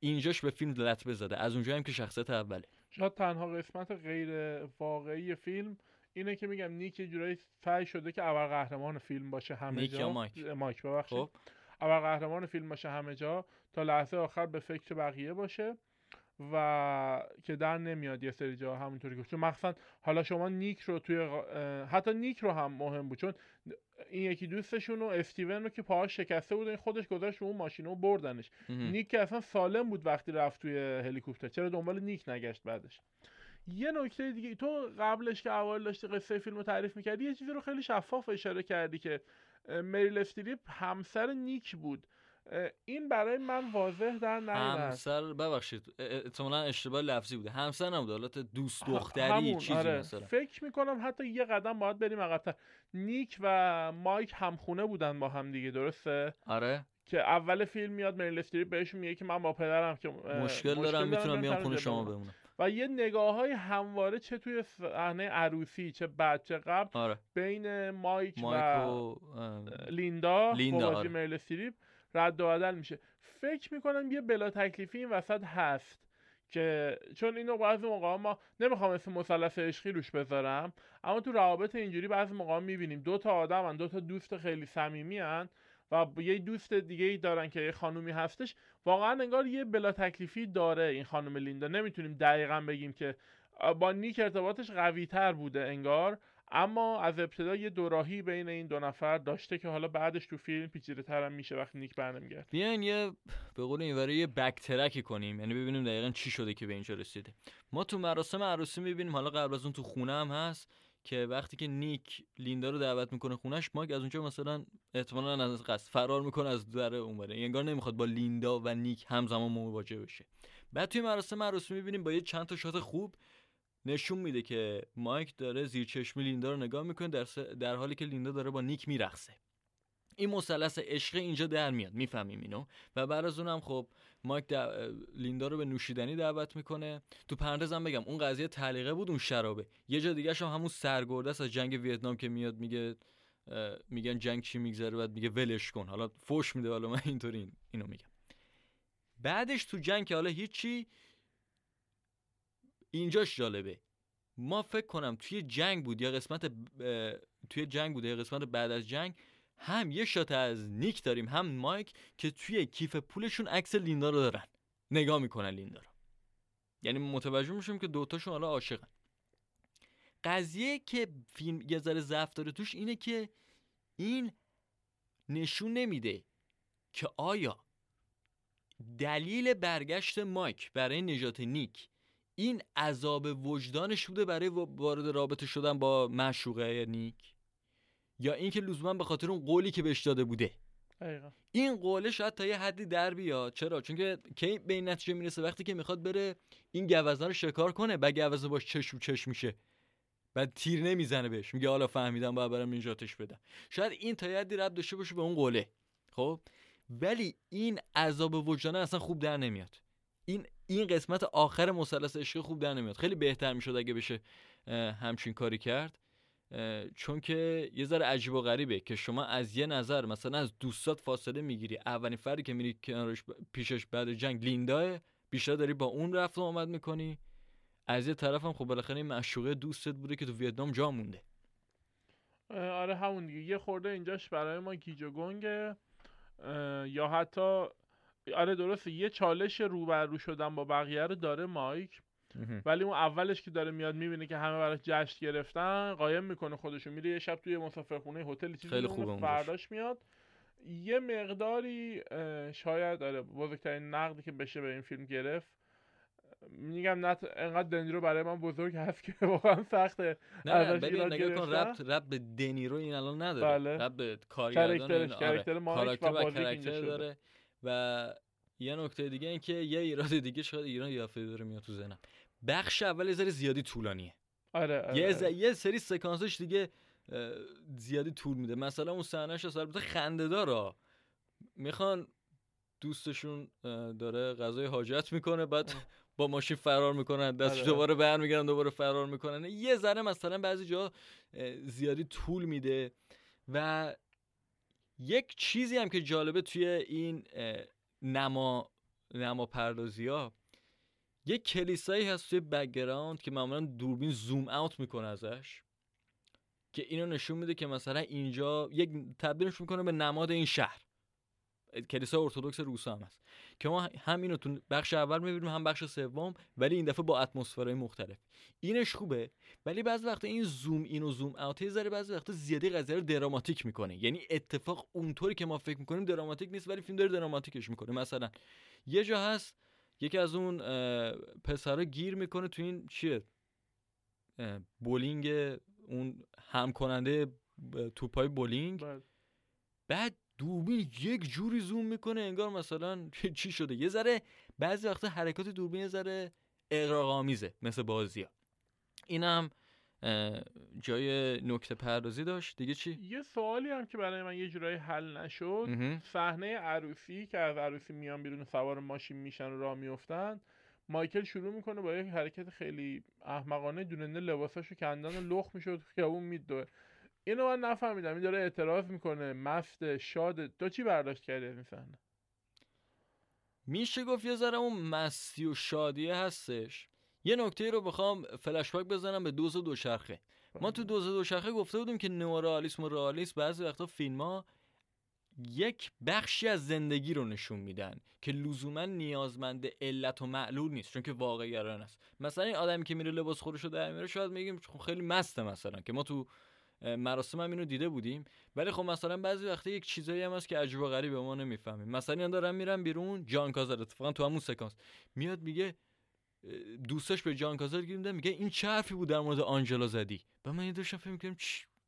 اینجاش به فیلم لطمه زده. از اونجایی هم که شخصیت اوله. شاید تنها قسمت غیر واقعی فیلم اینه که میگم نیک یه جورایی سعی شده که اول قهرمان فیلم باشه همه جا. مایک ببخشید. اول قهرمان فیلم باشه همه جا، تا لحظه آخر به فکر بقیه باشه و که در نمیاد یه سری جا همونطوری گفت. چون مخصوصا حالا شما نیک رو توی حتی نیک رو هم مهم بود، چون این یکی دوستشون و استیون رو که پاهاش شکسته بود این خودش گذاشت رو اون ماشین و بردنش. نیک که اصلا سالم بود وقتی رفت توی هلیکوپتر، چرا دنبال نیک نگشت بعدش؟ یه نکته دیگه، تو قبلش که اول داشتی قصه فیلمو تعریف می‌کردی یه چیزی رو خیلی شفاف اشاره کردی که مریل استریپ همسر نیک بود. این برای من واضح در نیامد. همسر ببخشید احتمالاً اشتباه لفظی بوده، همسر نبود، حالت دوست دختری چیزی. آره. مثلا فکر میکنم حتی یه قدم باید بریم عقب‌تر. نیک و مایک همخونه بودن با هم دیگه، درسته؟ آره. که اول فیلم میاد مریل استریپ بهش میگه که من با پدرم که مشکل دارم میتونم بیام خونه شما بمونم. و یه نگاه‌های همواره چه توی صحنه عروسی چه بعد چه قبل. آره. بین مایک و لیندا با مریل استریپ رد و بدل میشه. فکر میکنم یه بلا تکلیفی این وسط هست که چون اینو بعضی موقعا ما نمیخوام اسم مثلث عشقی روش بذارم، اما تو روابط اینجوری بعضی موقعا میبینیم دو تا آدمن، دو تا دوست خیلی صمیمی ان و یه دوست دیگه ای دارن که یه خانومی هستش، واقعا انگار یه بلا تکلیفی داره این خانم لیندا. نمیتونیم دقیقاً بگیم که با نیک ارتباطش قوی تر بوده انگار، اما از ابتدا یه دوراهی بین این دو نفر داشته که حالا بعدش تو فیلم پیچیده‌تر هم میشه وقتی نیک برنمیگرده. بیاین یه به قول اینوری یه بک ترکی کنیم، یعنی ببینیم دقیقاً چی شده که به اینجا رسیده. ما تو مراسم عروسی میبینیم، حالا قبل از اون تو خونه هم هست که وقتی که نیک لیندا رو دعوت میکنه خونه‌اش، ماگ از اونجا مثلا احتمالاً از قصد فرار میکنه از در اونوره، انگار نمیخواد با لیندا و نیک همزمان مواجه بشه. بعد توی مراسم عروسی میبینیم با یه چند تا شات خوب نشون میده که مایک داره زیر چشم لیندا رو نگاه میکنه در حالی که لیندا داره با نیک میرقصه. این مثلث عشق اینجا در میاد، میفهمیم اینو. و بعد از اونم خب مایک لیندا رو به نوشیدنی دعوت میکنه. تو پرانتزم بگم اون قضیه تعلیقه بود، اون شرابه. یه جا دیگه شم همون سرگرده است از جنگ ویتنام که میاد میگه، میگن جنگ چی میگذره، بعد میگه ولش کن، حالا فوش میده، حالا من اینطوری اینو میگم. بعدش تو جنگ که حالا هیچی، اینجاش جالبه. ما فکر کنم توی جنگ بود یا قسمت بعد از جنگ هم یه شات از نیک داریم هم مایک که توی کیف پولشون عکس لیندا رو دارن، نگاه میکنن لیندا رو، یعنی متوجه میشیم که دوتاشون حالا عاشقن. قضیه که فیلم یه ذره ضعف داره توش اینه که این نشون نمیده که آیا دلیل برگشت مایک برای نجات نیک این عذاب وجدانش بوده برای وارد رابطه شدن با معشوقه نیک، یا اینکه لزوما به خاطر اون قولی که بهش داده بوده. دقیقاً این قوله شاید تا یه حدی در بیاد. چرا؟ چون که کی به این نتیجه میرسه وقتی که میخواد بره این گوزن رو شکار کنه، بعد گوزن باش چشم چشم میشه، بعد تیر نمیزنه بهش، میگه حالا فهمیدم باید برم نجاتش بدم. شاید این تا یه حدی ربط داشته باشه به اون قوله. خب ولی این عذاب وجدان اصلا خوب در نمیاد. این قسمت آخر مثلث عشقی خوب در نمیاد. خیلی بهتر میشد اگه بشه همچین کاری کرد، چون که یه ذره عجیب و غریبه که شما از یه نظر مثلا از دوستات فاصله میگیری، اولین فردی که میری کنارش پیشش بعد جنگ لیندا، بیشتر داری با اون رفت و آمد میکنی، از یه طرف هم خب بالاخره این معشوقه دوستت بوده که تو ویتنام جا مونده. آره همون دیگه، یه خورده اینجاش برای ما گیج و گنگه، یا حتی آره درسته یه چالش روبرو شدن با بقیه رو داره مایک، ولی اون اولش که داره میاد میبینه که همه براش جشن گرفتن، قایم میکنه خودشو، میره یه شب توی مسافرخونه هتل چیزی میمونه، فرداش میاد. یه مقداری شاید آره بزرگترین نقدی که بشه به این فیلم گرفت، میگم نه انقدر دنیرو برای من بزرگ هست که واقعا سخته. نه ببین نگاه کن ربط به دنیرو این الان نداره، بله. ربط به کارگردان، کاراکتر مایک و بازیک اینجا داره. و یه نکته دیگه این که یه ایراد دیگه شاید ایران یافته داره میاد تو ذهنم، بخش اول ذره زیادی طولانیه. آره. یه سری سکانسش دیگه زیادی طول میده، مثلا اون صحنه‌اش البته خنده‌داره، میخوان دوستشون داره غذای حاجت میکنه، بعد با ماشین فرار میکنن، دستش دوباره برمیگردن، دوباره فرار میکنن. یه ذره مثلا بعضی جا زیادی طول میده. و یک چیزی هم که جالبه توی این نماپردازی‌ها، یک کلیسایی هست توی بک‌گراند که معمولا دوربین زوم اوت میکنه ازش، که اینو نشون میده که مثلا اینجا یک تبدیلش میکنه به نماد این شهر. کلیسا ارتدوکس روسا هم هست که ما هم اینو تو بخش اول میبینیم هم بخش سوم، ولی این دفعه با اتمسفرهای مختلف. اینش خوبه، ولی بعضی وقتا این زوم این و زوم اوت زره بعضی وقتا زیادی قضیه رو دراماتیک میکنه، یعنی اتفاق اونطوری که ما فکر میکنیم دراماتیک نیست، ولی فیلم داره دراماتیکش میکنه. مثلا یه جا هست یکی از اون پسرا گیر میکنه تو این چیه بولینگ، اون هم کننده توپای بولینگ، بعد دوربین یک جوری زوم میکنه انگار مثلا چی شده. یه ذره بعضی وقتا حرکات دوربین یه ذره اغراق‌آمیزه مثل بازی‌ها. اینم جای نکته پردازی داشت دیگه. چی یه سوالی هم که برای من یه جورایی حل نشد، صحنه عروسی که از عروسی میان بیرون، سوار ماشین میشن و راه میافتن، مایکل شروع میکنه با یک حرکت خیلی احمقانه دوننده لباساشو کندن و لخت میشه تو خیابون میدوه. اینو من نفهمیدم، این داره اعتراض میکنه، مفت شاد. تو چی برداشت کردی از این صحنه؟ میشه گفت یه ذره اون مستی و شادیه هستش. یه نکته رو بخوام فلش بک بزنم به دوز دوچرخه. ما تو دوز دوچرخه گفته بودیم که نئورئالیسم و رئالیسم بعضی وقتا فیلم‌ها یک بخشی از زندگی رو نشون میدن که لزوما نیازمند علت و معلول نیست، چون که واقع‌گرایانه است. مثلا این آدمی که میره لباس خودش رو در میاره، شاید میگیم خیلی مسته، مثلا که ما تو مراسم هم اینو دیده بودیم. ولی خب مثلا بعضی وقتا یک چیزایی هم هست که عجیب و غریبه ما نمیفهمیم. مثلا اینا دارن میرن بیرون، جان کازل اتفاقا تو همون سکانس میاد میگه، دوستاش به جان کازل گیریم میگه این چه حرفی بود در مورد آنجلا زدی؟ و من داشتم فکر می‌کردم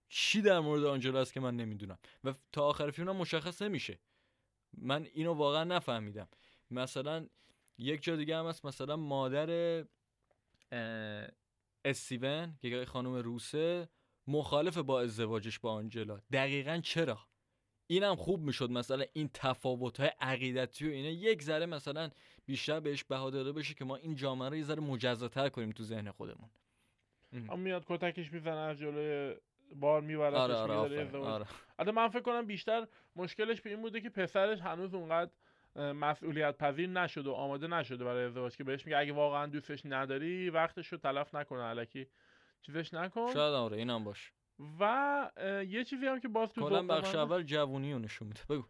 چی در مورد آنجلا است که من نمیدونم، و تا آخر فیلم هم مشخص نمیشه. من اینو واقعا نفهمیدم. مثلا یک جا دیگه هم هست، مثلا مادر استیون که خانم روسه مخالف با ازدواجش با آنجلا، دقیقاً چرا؟ اینم خوب میشد مثلا این تفاوت‌های عقیدتی و اینا یک ذره مثلا بیشتر بهش بها داده بشه که ما این جامعه رو یه ذره مجزاتر کنیم تو ذهن خودمون. هم میاد کتکش میزنه از جلوی بار میبره. آره من فکر کنم بیشتر مشکلش به این بوده که پسرش هنوز اونقدر مسئولیت پذیر نشد و آماده نشده برای ازدواج، که بهش میگه اگه واقعاً دوستش نداری وقتشو تلف نکنه، الکی چیزش نکن. شاید آره اینم باشه. و یه چیزی هم که باز تو کلا بخش اول جوونی رو نشون میده. بگو.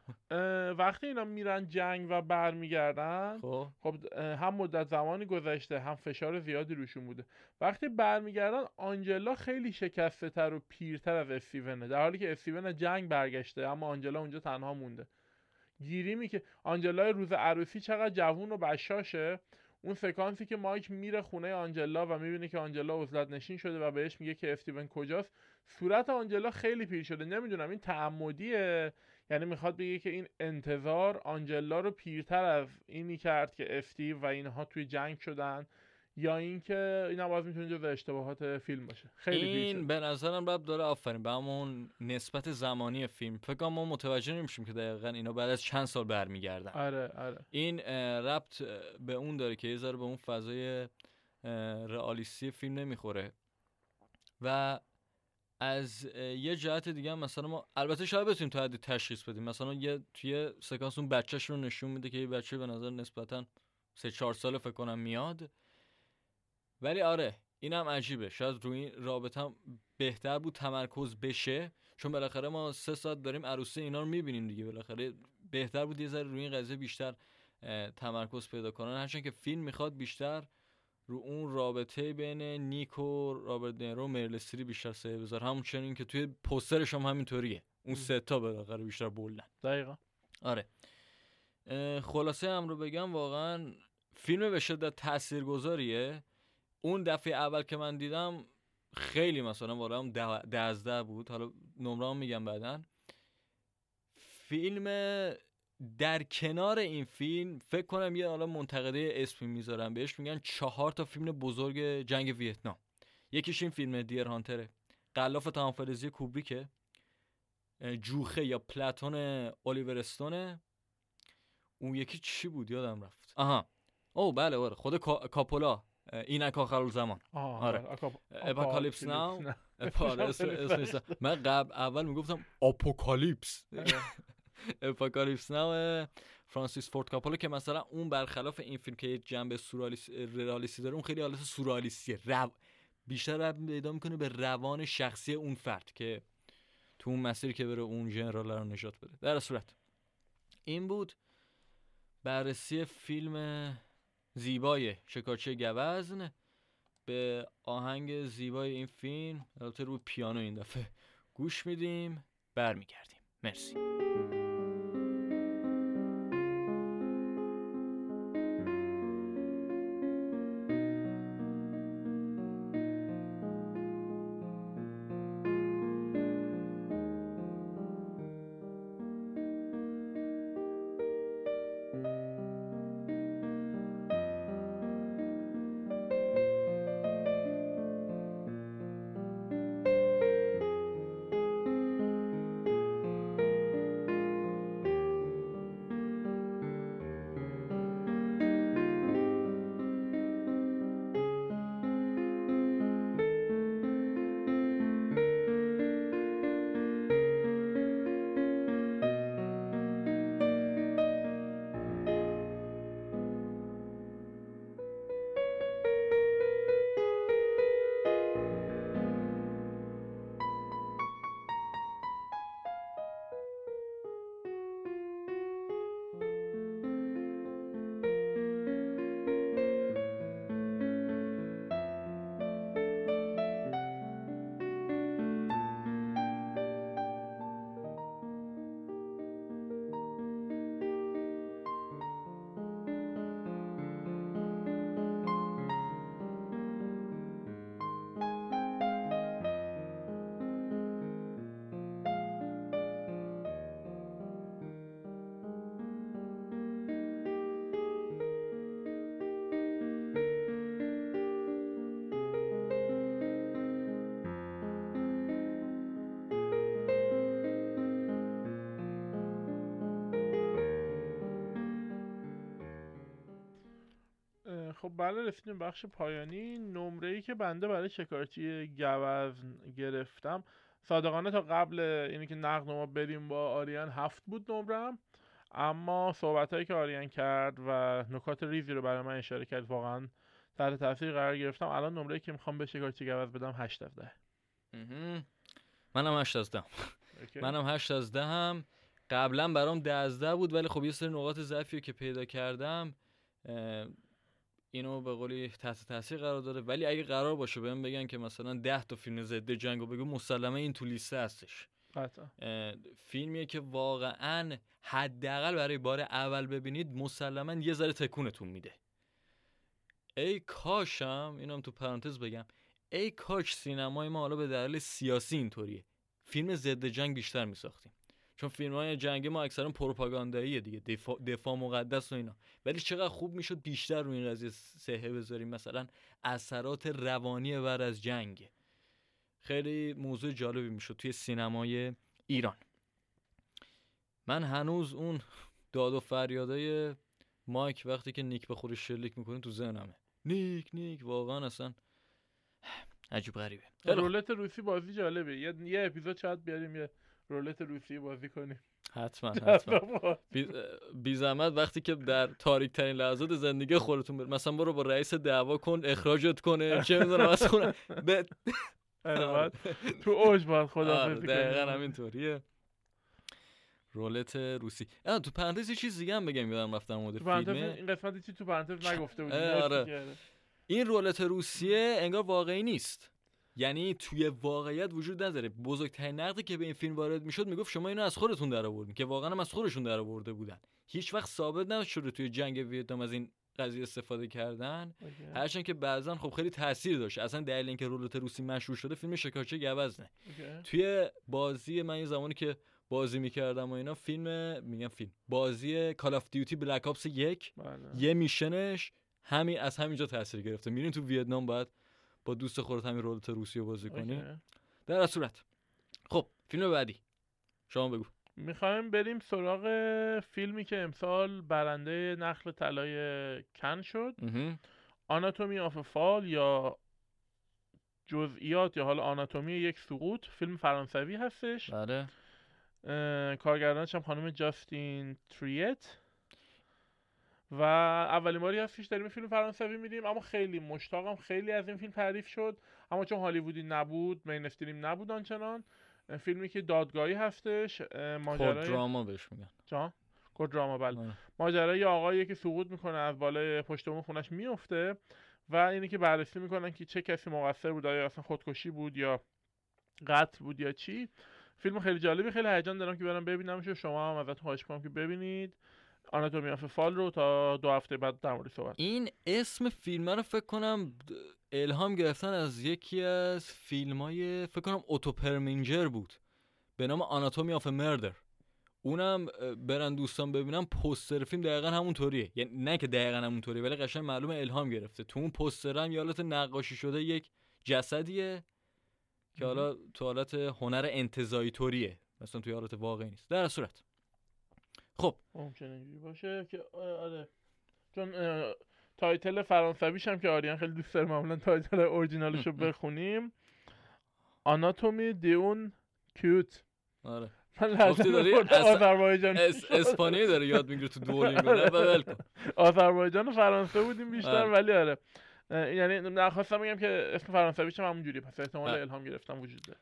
وقتی اینا میرن جنگ و برمیگردن، خب هم مدت زمانی گذشته هم فشار زیادی روشون بوده. وقتی برمیگردن آنجلا خیلی شکسته تر و پیرتر از استیونه، در حالی که استیون جنگ برگشته اما آنجلا اونجا تنها مونده. گیریمی که آنجلا روز عروسی چقدر جوون و بشاشه. اون سکانسی که مایک میره خونه آنجلا و میبینه که آنجلا عزلت نشین شده و بهش میگه که استیون کجاست، صورت آنجلا خیلی پیر شده. نمیدونم این تعمدیه، یعنی میخواد بگه که این انتظار آنجلا رو پیرتر از اینی کرد که استیو و اینها توی جنگ شدن، یا اینکه اینا باز میتونه جزء اشتباهات فیلم باشه. خیلی این به نظرم رب داره. آفرین به همون نسبت زمانی فیلم. فکر کنم ما متوجه نمیشیم که دقیقاً اینا بعد از چند سال برمیگردن. آره این ربط به اون داره که یه ذره به اون فضای رئالیستی فیلم نمیخوره. و از یه جهت دیگه مثلا ما البته شاید بتونیم تا حدی تشخیص بدیم، مثلا یه توی سکانس اون بچه‌ش رو نشون میده که یه بچه به نظر نسبتاً 3-4 ساله فکر کنم میاد، ولی آره اینم عجیبه. شاید روی این رابطه هم بهتر بود تمرکز بشه، چون بالاخره ما 3 ساعت داریم عروسه اینا رو می‌بینیم دیگه. بالاخره بهتر بود یه ذره روی این قضیه بیشتر تمرکز پیدا کنن، هرچند که فیلم میخواد بیشتر رو اون رابطه بین نیک و رابرت دنیرو و مریل استریپ بیشتر سعی بذاره، همچنین که توی پوسترش هم همینطوریه، اون سه تا بالاخره بیشتر بولن. دقیقاً. آره. خلاصه هم رو بگم واقعاً فیلم به شدت تاثیرگذاریه. اون دفعه اول که من دیدم خیلی مثلا واقعا 10 از 10 بود. حالا نمره‌ام میگم بعداً. فیلم در کنار این فیلم فکر کنم یه حالا منتقده اسمی میذارم بهش، میگن 4 تا فیلم بزرگ جنگ ویتنام. یکیش این فیلم دیر هانتره، غلاف تمام‌فلزی کوبریکه، جوخه یا پلاتون الیور استونه. اون یکی چی بود یادم رفت. آها او بله آره خود کاپولا، اینک آخر الزمان. آره اپوکالیپس ناو. من قبل اول میگفتم اپوکالیپس اپوکالیپس ناو فرانسیس فورد کاپولا، که مثلا اون برخلاف این فیلم که یه جنبه سورئالیستی داره، اون خیلی حالت سورئالیستیه، بیشتر ربط پیدا میکنه به روان شخصی اون فرد که تو اون مسیر که بره اون ژنرال رو نجات بده. در صورت این بود بررسی فیلم زیبای شکارچی گوزن به آهنگ زیبای این فیلم، البته روی پیانو این دفعه. گوش میدیم، برمیگردیم. مرسی. خب بله، رسیدیم بخش پایانی. نمره‌ای که بنده برای شکارچی گوزن گرفتم، صادقانه تا قبل اینی که نقد ما بریم با آریان 7 بود نمرم، اما صحبتایی که آریان کرد و نکات ریزی رو برای من اشاره کرد واقعا تحت تاثیر قرار گرفتم. الان نمره‌ای که میخوام به شکارچی گوزن بدم 8 از 10. منم 8 از 10. منم 8 از 10. هم قبلا برام 10 از 10 بود، ولی خب یه سری نقاط ضعفی که پیدا کردم اینو به قولی تحت تاثیر قرار داره. ولی اگه قرار باشه بهم بگن که مثلا 10 تا فیلم ضد جنگو بگو، مسلمه این تو لیسته هستش. فیلمیه که واقعا حداقل برای بار اول ببینید مسلما یه ذره تکونتون میده. ای کاشم، اینم تو پرانتز بگم، ای کاش سینمای ما حالا به دلیل سیاسی اینطوریه فیلم ضد جنگ بیشتر میساختیم، چون فیلم‌های جنگی ما اکثرا پروپاگانداییه دیگه، دفاع مقدس و اینا. ولی چقدر خوب میشد بیشتر روی این قضیه صحه بذاریم، مثلا اثرات روانی ور از جنگ. خیلی موضوع جالبی میشد توی سینمای ایران. من هنوز اون داد و فریادای مایک وقتی که نیک به خودش شلیک میکنه تو ذهنمه، نیک نیک، واقعا اصلا عجیب غریبه. رولت روسی بازی جالبه، یه اپیزود شاید بیاریم یه رولت روسیه بازی کنیم. حتما بی زحمت وقتی که در تاریک ترین لحظات زندگی خودتون برید مثلا برو با رئیس دعوا کن اخراجت کنه چه می‌ذارم از خونه الان تو اوج باید خدافظی کنی. دقیقاً همینطوریه رولت روسی. تو پرانتز چیز دیگه هم بگم یادم رفتم مدیر فیلمه این قسمتی چی تو پرانتز نگفته بودی. آره. این رولت روسیه انگار واقعی نیست. یعنی توی واقعیت وجود نداره. بزرگترین نقدی که به این فیلم وارد میشد میگفت شما اینو از خودتون درآوردین که واقعا هم از خودشون درآورده بودن. هیچ وقت ثابت نشده توی جنگ ویتنام از این قضیه استفاده کردن. هرچند که بعضن خب خیلی تاثیر داشت. اصلا دلیل اینکه رولت روسی مشهور شده فیلم شکارچی گوزن. توی بازی من زمانی که بازی میکردم و اینا فیلم میگم فیلم بازی کال آف دیوتی بلک آپس 1 یه میشنش همین از همینجا تاثیر گرفته. میرین تو ویتنام باید با دوست خودت همین رولت روسیو بازی کنی. در صورت خب فیلم بعدی شما بگو. میخوایم بریم سراغ فیلمی که امسال برنده نخل طلای کن شد. آناتومی آف فال یا جزئیات یا حالا آناتومی یک سقوط فیلم فرانسوی هستش. بله. کارگردانش هم خانم جاستین تریت و اولین باری هستش داریم فیلم فرانسوی میدیم اما خیلی مشتاقم. خیلی از این فیلم تعریف شد اما چون هالیوودی نبود مینستریم نبود آنچنان. فیلمی که دادگاهی هستش ماجرای دراما بهش میگن دراما. بله. ماجرای آقایی که سقوط میکنه از بالای پشت بوم خونش میفته و اینی که بررسی میکنن که چه کسی مقصر بود، آیا اصلا خودکشی بود یا قتل بود یا چی. فیلم خیلی جالبی، خیلی هیجان دارم که برام ببینمش و شما هم ازتون خواهش می‌کنم که ببینید. آناتومی آف فال رو تا 2 هفته بعد در مورد صحبت. این اسم فیلم رو فکر کنم الهام گرفتن از یکی از فیلم‌های فکر کنم اوتو پرمینجر بود به نام آناتومی آف مردر. اونم برن دوستان ببینم پوستر فیلم دقیقاً همونطوریه. یعنی نه که دقیقاً همونطوریه ولی قشنگ معلومه الهام گرفته. تو اون پوسترم یالات نقاشی شده یک جسدیه که حالا تو حالت هنر انتزاعی طوریه، مثلا توی حالت واقعی نیست. در صورت خب ممکنه اینجوری باشه که آره چون تایتل فرانسویش هم که آریان خیلی دوست داره معمولا تایتل اورجینالش رو بخونیم. آناتومی دیون کیوت. آره گفتی داری آذربایجان اسپانیایی داره یاد میگیره تو دولینگو. نه آذربایجان و فرانسه بودیم بیشتر ولی آره یعنی نخواستم بگم که اسم فرانسویش هم همونجوریه پس احتمال الهام گرفتم وجود داره.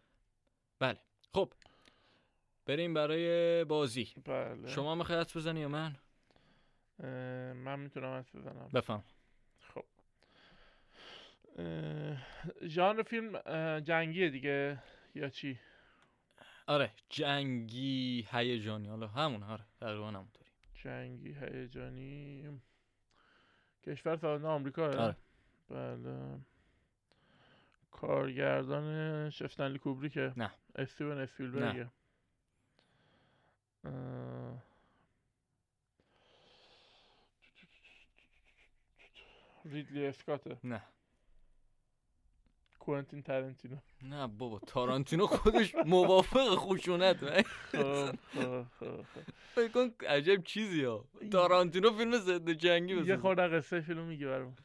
بله خب بریم برای بازی. بله. شما میخوای حدس بزنی یا من؟ من میتونم حدس بزنم. بفهم. خب ژانر فیلم جنگیه دیگه یا چی؟ آره جنگی هیجانی. حالا همون آره تقریبا همونطوری. جنگی هیجانی کشور سازنده آمریکا. آره. بله. کارگردانش استنلی کوبریکه؟ نه. استیون اسپیلبرگه؟ نه. ریدلی اسکاته؟ نه. کوئنتین تارانتینو؟ نه بابا تارانتینو خودش موافق خشونته. فکر کن عجب چیزیه. تارانتینو فیلم ضد جنگی بسازه. یه خورده قصه فیلمو میگی برام.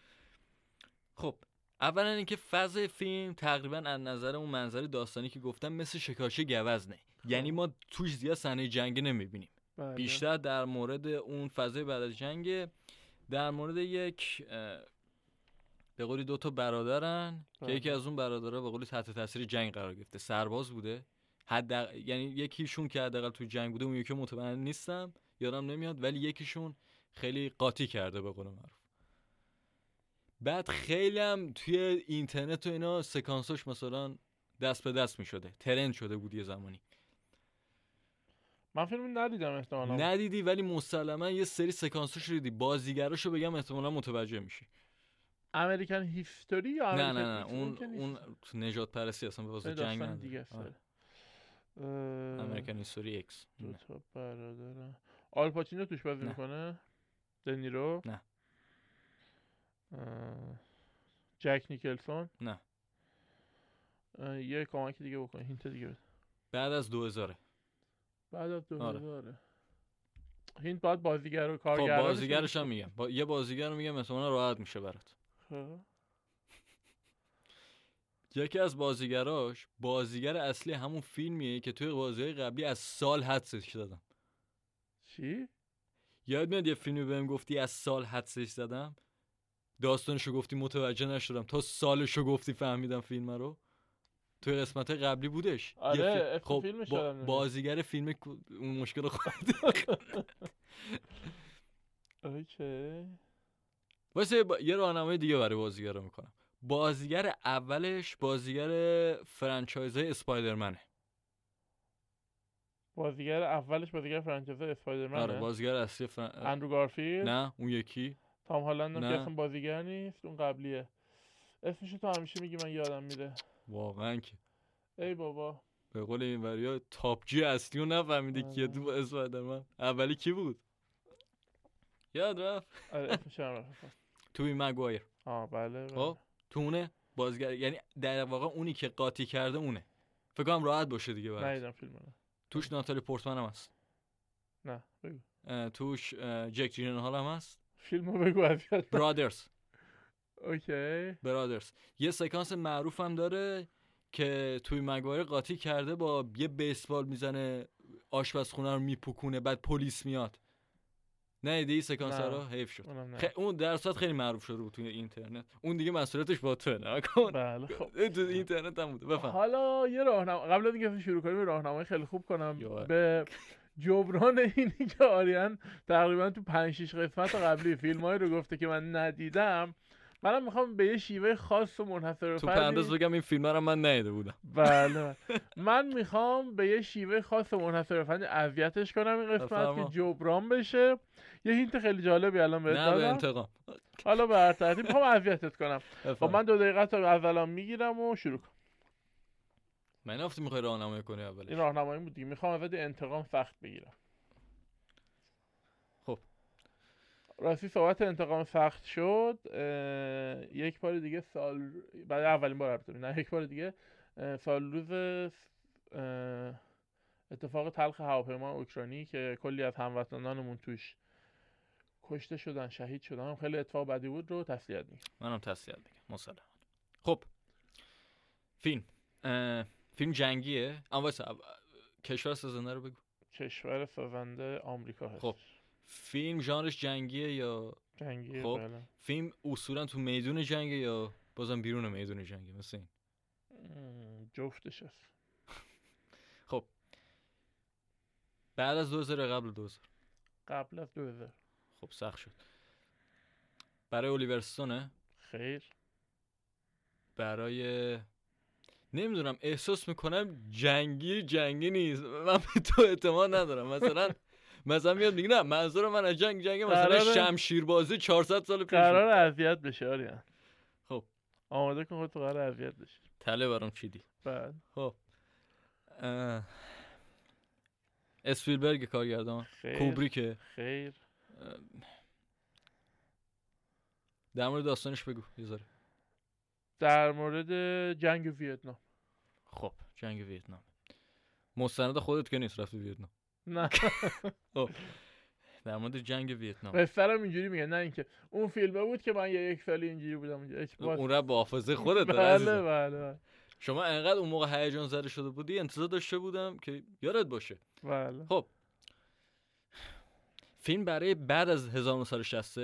خب اولا اینکه فضای فیلم تقریبا از نظر اون منظره داستانی که گفتم مثل شکارچی گوزنه. یعنی ما توش زیاد صحنه جنگ نمیبینیم. بله. بیشتر در مورد اون فضای بعد از جنگ، در مورد یک به قولی 2 تا برادرن. بله. که یکی از اون برادرها به قولی تحت تاثیر جنگ قرار گرفته، سرباز بوده. یعنی یکیشون که حداقل تو جنگ بوده، اون یکی مطمئن نیستم یادم نمیاد ولی یکیشون خیلی قاطی کرده به قول معروف. بعد خیلی هم توی اینترنت و اینا سکانساش مثلا دست به دست می شده، ترند شده بود یه زمانی. من فیلم ندیدم احتمالا. ندیدی ولی مسلما یه سری سکانساش رو دیدی. بازیگراشو بگم احتمالا متوجه میشی. امریکن هیستوری یا امریکن؟ نه اون نجات پرستی اصلا به واسه جنگ نداره. امریکن هیستوری اکس. دو تا برادرن. آل پاچینو توش بازی میکنه؟ دنیرو؟ نه. جک نیکلسون؟ نه. یه کامنت دیگه بکن، هینت دیگه بده. بعد از 2000. بعد از 2000. هینت بعد بازیگر و کارگردان. خب بازیگرش هم میگم. یه بازیگر رو میگم مثلا راحت میشه برات. یکی از بازیگراش بازیگر اصلی همون فیلمیه که توی بازی‌های قبلی از سال حدسش دادم. چی؟ یاد میاد یه فیلمی بهم گفتی از سال حدسش زدم، داستانشو گفتی متوجه نشدم، تا سالشو گفتی فهمیدم فیلم رو. توی قسمت قبلی بودش. آره فیلم شدم بازیگر فیلم اون مشکل خورد. اوکی واسه یه راهنمای دیگه برای بازیگرا میکنم. بازیگر اولش بازیگر فرانچایز اسپایدرمنه. بازیگر اولش بازیگر فرانچایز اسپایدرمنه. آره بازیگر اصلی اندرو گارفیلد. نه اون یکی تام هالند هم اصلا بازیگر نیست، اون قبلیه. اسمش تو همیشه میگی من یادم میره. واقعا که ای بابا، به قول این وریا تاپجی اصلی رو نفهمیدی که دو اسپایدرمن اولی کی بود یاد رفت. آره اسمش هم رفت. توبی مگوایر. آه بله بله. خب تو اونه بازیگر، یعنی در واقع اونی که قاطی کرده اونه. فکر کنم راحت باشه دیگه برات. ندیدم فیلمو. توش ناتالی پورتمن هم هست. نه بگو. توش جک جیلنهال هم هست. فیلمو بگو. برادرز. اوکی. برادرز. یه سکانس معروف هم داره که توی مگوایر قاطی کرده، با یه بیسبال میزنه آشپزخونه رو میپکونه، بعد پلیس میاد. نه دیگه سکانس رو حیف شد. اون در صد خیلی معروف شده بود توی اینترنت. اون دیگه مسئولیتش با تو نه. بله خب تو اینترنت هم بود. بفهم. حالا یه راهنمای قبل از اینکه شروع کنیم راهنمای خیلی خوب کنم به جبران اینی که آریان تقریبا تو 5 6 قسمت قبلی فیلمایی رو گفته که من ندیدم. منم میخوام به یه شیوه خاص و منحصر به فردی تو پندس بگم این فیلم رو من ندیده بودم. بله من میخوام به یه شیوه خاص و منحصر به فردی اذیتش کنم این قسمت که جبران بشه. یه هینت خیلی جالبی الان بهت دادم. نه به انتقام. حالا به هر ترتیب میخوام اذیتت کنم. خب من 2 دقیقه تا از الان میگیرم و شروع کنم. من گفتم میخوای راهنمایی کنی اولش. این راهنمایی بود دیگه. میخوام ازت انتقام سخت بگیرم. خب راستی صحبت انتقام سخت شد. یک بار دیگه سال بعد اولین بار البته نه یک بار دیگه سال روز اتفاق تلخ هواپیمای اوکراینی که کلی از هموطنانمون توش کشته شدن، شهید شدن، هم خیلی اتفاق بدی بود رو تسلیت میگم. منم تسلیت میگم مسلماً. خب فیلم جنگیه. اما کشور سازنده رو بگو. کشور سازنده آمریکا هست. خب فیلم ژانرش جنگیه یا جنگیه؟ خب بله. فیلم اصولا تو میدون جنگه یا بازم بیرون میدون جنگه؟ مثلا این جفتش هست. خب بعد از 2000 قبل 2000؟ قبل از 2000. خب سخت شد. برای الیور استونه؟ خیر. برای نمیدونم، احساس میکنم جنگی نیست. من به تو اعتماد ندارم. مثلا میاد میگه نه منظور من از جنگ مثلا شمشیربازی 400 سال پیش. قرار اذیت بشه آریان. خب آماده کن خودت، قرار اذیت بشه. تله برام چیدی. بعد خب اسپیلبرگ کارگردان. کوبریک. خیر. در مورد داستانش بگو یه ذره. در مورد جنگ ویتنام. خب جنگ ویتنام مستند خودت که نیست، رفتی ویتنام. نه در مورد جنگ ویتنام بفرام اینجوری میگه، نه اینکه اون فیلمه بود که من یک سالی اینجوری بودم. اون را با حافظه خودت. بله بله. شما انقدر اون موقع هیجان زده شده بودی، انتظار داشته بودم که یادت باشه. بله. خب فیلم برای بعد از 1960؟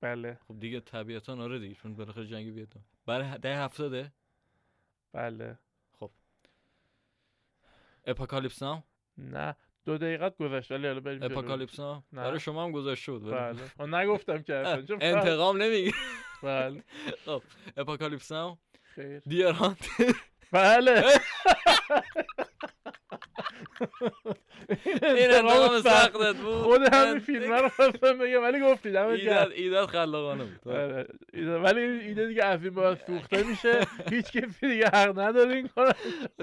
بله. خب دیگه طبیعتاً آره دیگه، چون بالاخره جنگ ویتنام برای دهه 70. بله. خب اپوکالیپس ناو؟ نه 2 دقیقه گذشت ولی حالا بریم. اپوکالیپس ناو برای شما هم گذشت شد. بله. من نگفتم که اصلا انتقام نمیگیرم. بله. خب اپوکالیپس ناو. خیر. دیر هانتر. بله. این انتقام سختت بود. خود همین فیلم رو خواستم بگم ولی گفتید ایده خلاقانه بود. ولی ایده دیگه از این باید سوخته میشه. هیچ کسی دیگه حق نداره این کارو.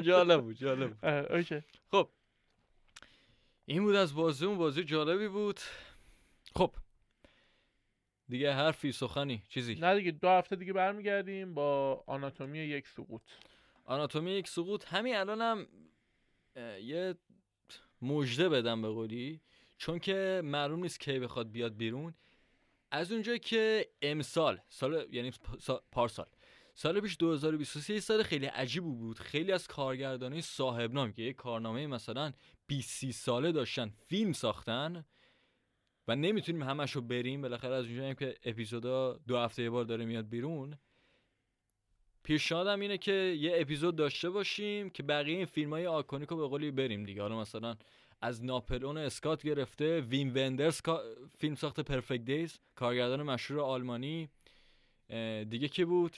جالب بود جالب بود. اوکی خب این بود از بازی جالبی بود. خب دیگه حرفی سخنی چیزی نه دیگه. 2 هفته دیگه برمیگردیم با آناتومی یک سقوط. آناتومی یک سقوط همین الانم یه مژده بدم به قولی، چون که معلوم نیست کی بخواد بیاد بیرون. از اونجایی که امسال سال یعنی پارسال سال پیش 2023 سال خیلی عجیب بود. خیلی از کارگردانای صاحب نام که یک کارنامه مثلا 20-30 ساله داشتن فیلم ساختن و نمیتونیم همشو بریم. بالاخره از اونجایی که اپیزودا 2 هفته یه بار داره میاد بیرون، پیشنهادم اینه که یه اپیزود داشته باشیم که بقیه این فیلم‌های آیکونیک رو به قولی بریم دیگه. حالا مثلا از ناپلئون اسکات گرفته، وین وندرز فیلم ساخت پرفکت دیز، کارگردان مشهور آلمانی دیگه کی بود،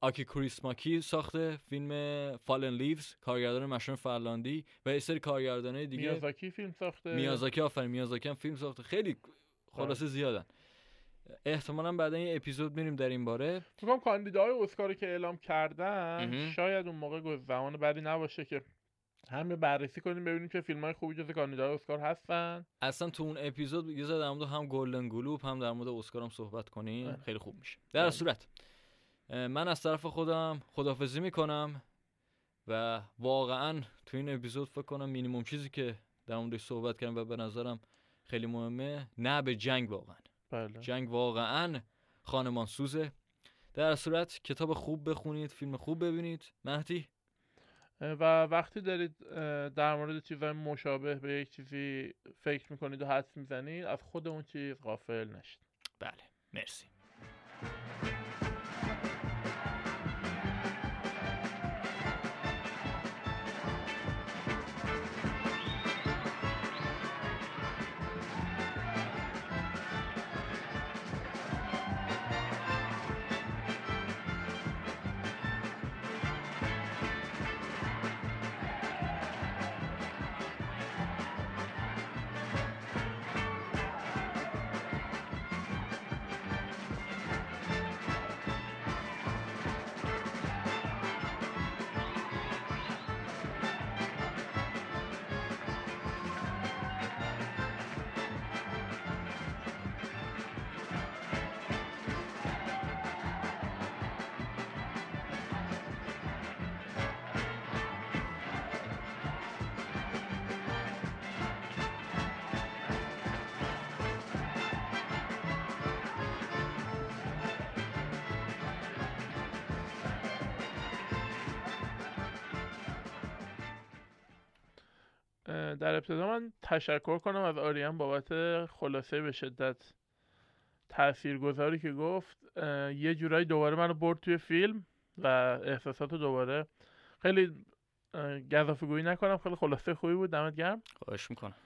آکی کوریسماکی ساخته فیلم فالن لیوز، کارگردان مشهور فنلاندی، و یه سری کارگردانای دیگه. میازاکی فیلم ساخته. میازاکی، آفرین، میازاکی هم فیلم ساخته. خیلی خلاصه زیادن. احتمالاً بعد این اپیزود میریم در این باره. فکر کنم کاندیداهای اسکار که اعلام کردن، شاید اون موقع زمان بعدی نباشه که همه بررسی کنیم ببینیم چه فیلم‌های خوبی جز کاندیداهای اسکار هستن. اصلا تو اون اپیزود یه زاد در مورد هم گلدن گلوب هم در مورد اسکار هم صحبت کنیم، خیلی خوب میشه. در صورت من از طرف خودم خداحافظی میکنم و واقعاً تو این اپیزود فکر کنم مینیمم چیزی که در موردش صحبت کردم و به نظرم خیلی مهمه، نه به جنگ واقعاً. بله. جنگ واقعاً خانمان سوزه. در صورت کتاب خوب بخونید، فیلم خوب ببینید. مهدی، و وقتی دارید در مورد چیزهای مشابه به یک چیزی فکر میکنید و حدس میزنید، از خود اون چیز غافل نشید. بله، مرسی. در ابتدا من تشکر کنم از آریان بابت خلاصه به شدت تاثیرگذاری که گفت. یه جورایی دوباره منو برد توی فیلم و احساساتو دوباره، خیلی گزافه‌گویی نکنم، خیلی خلاصه خوبی بود. دمت گرم. خواهش میکنم.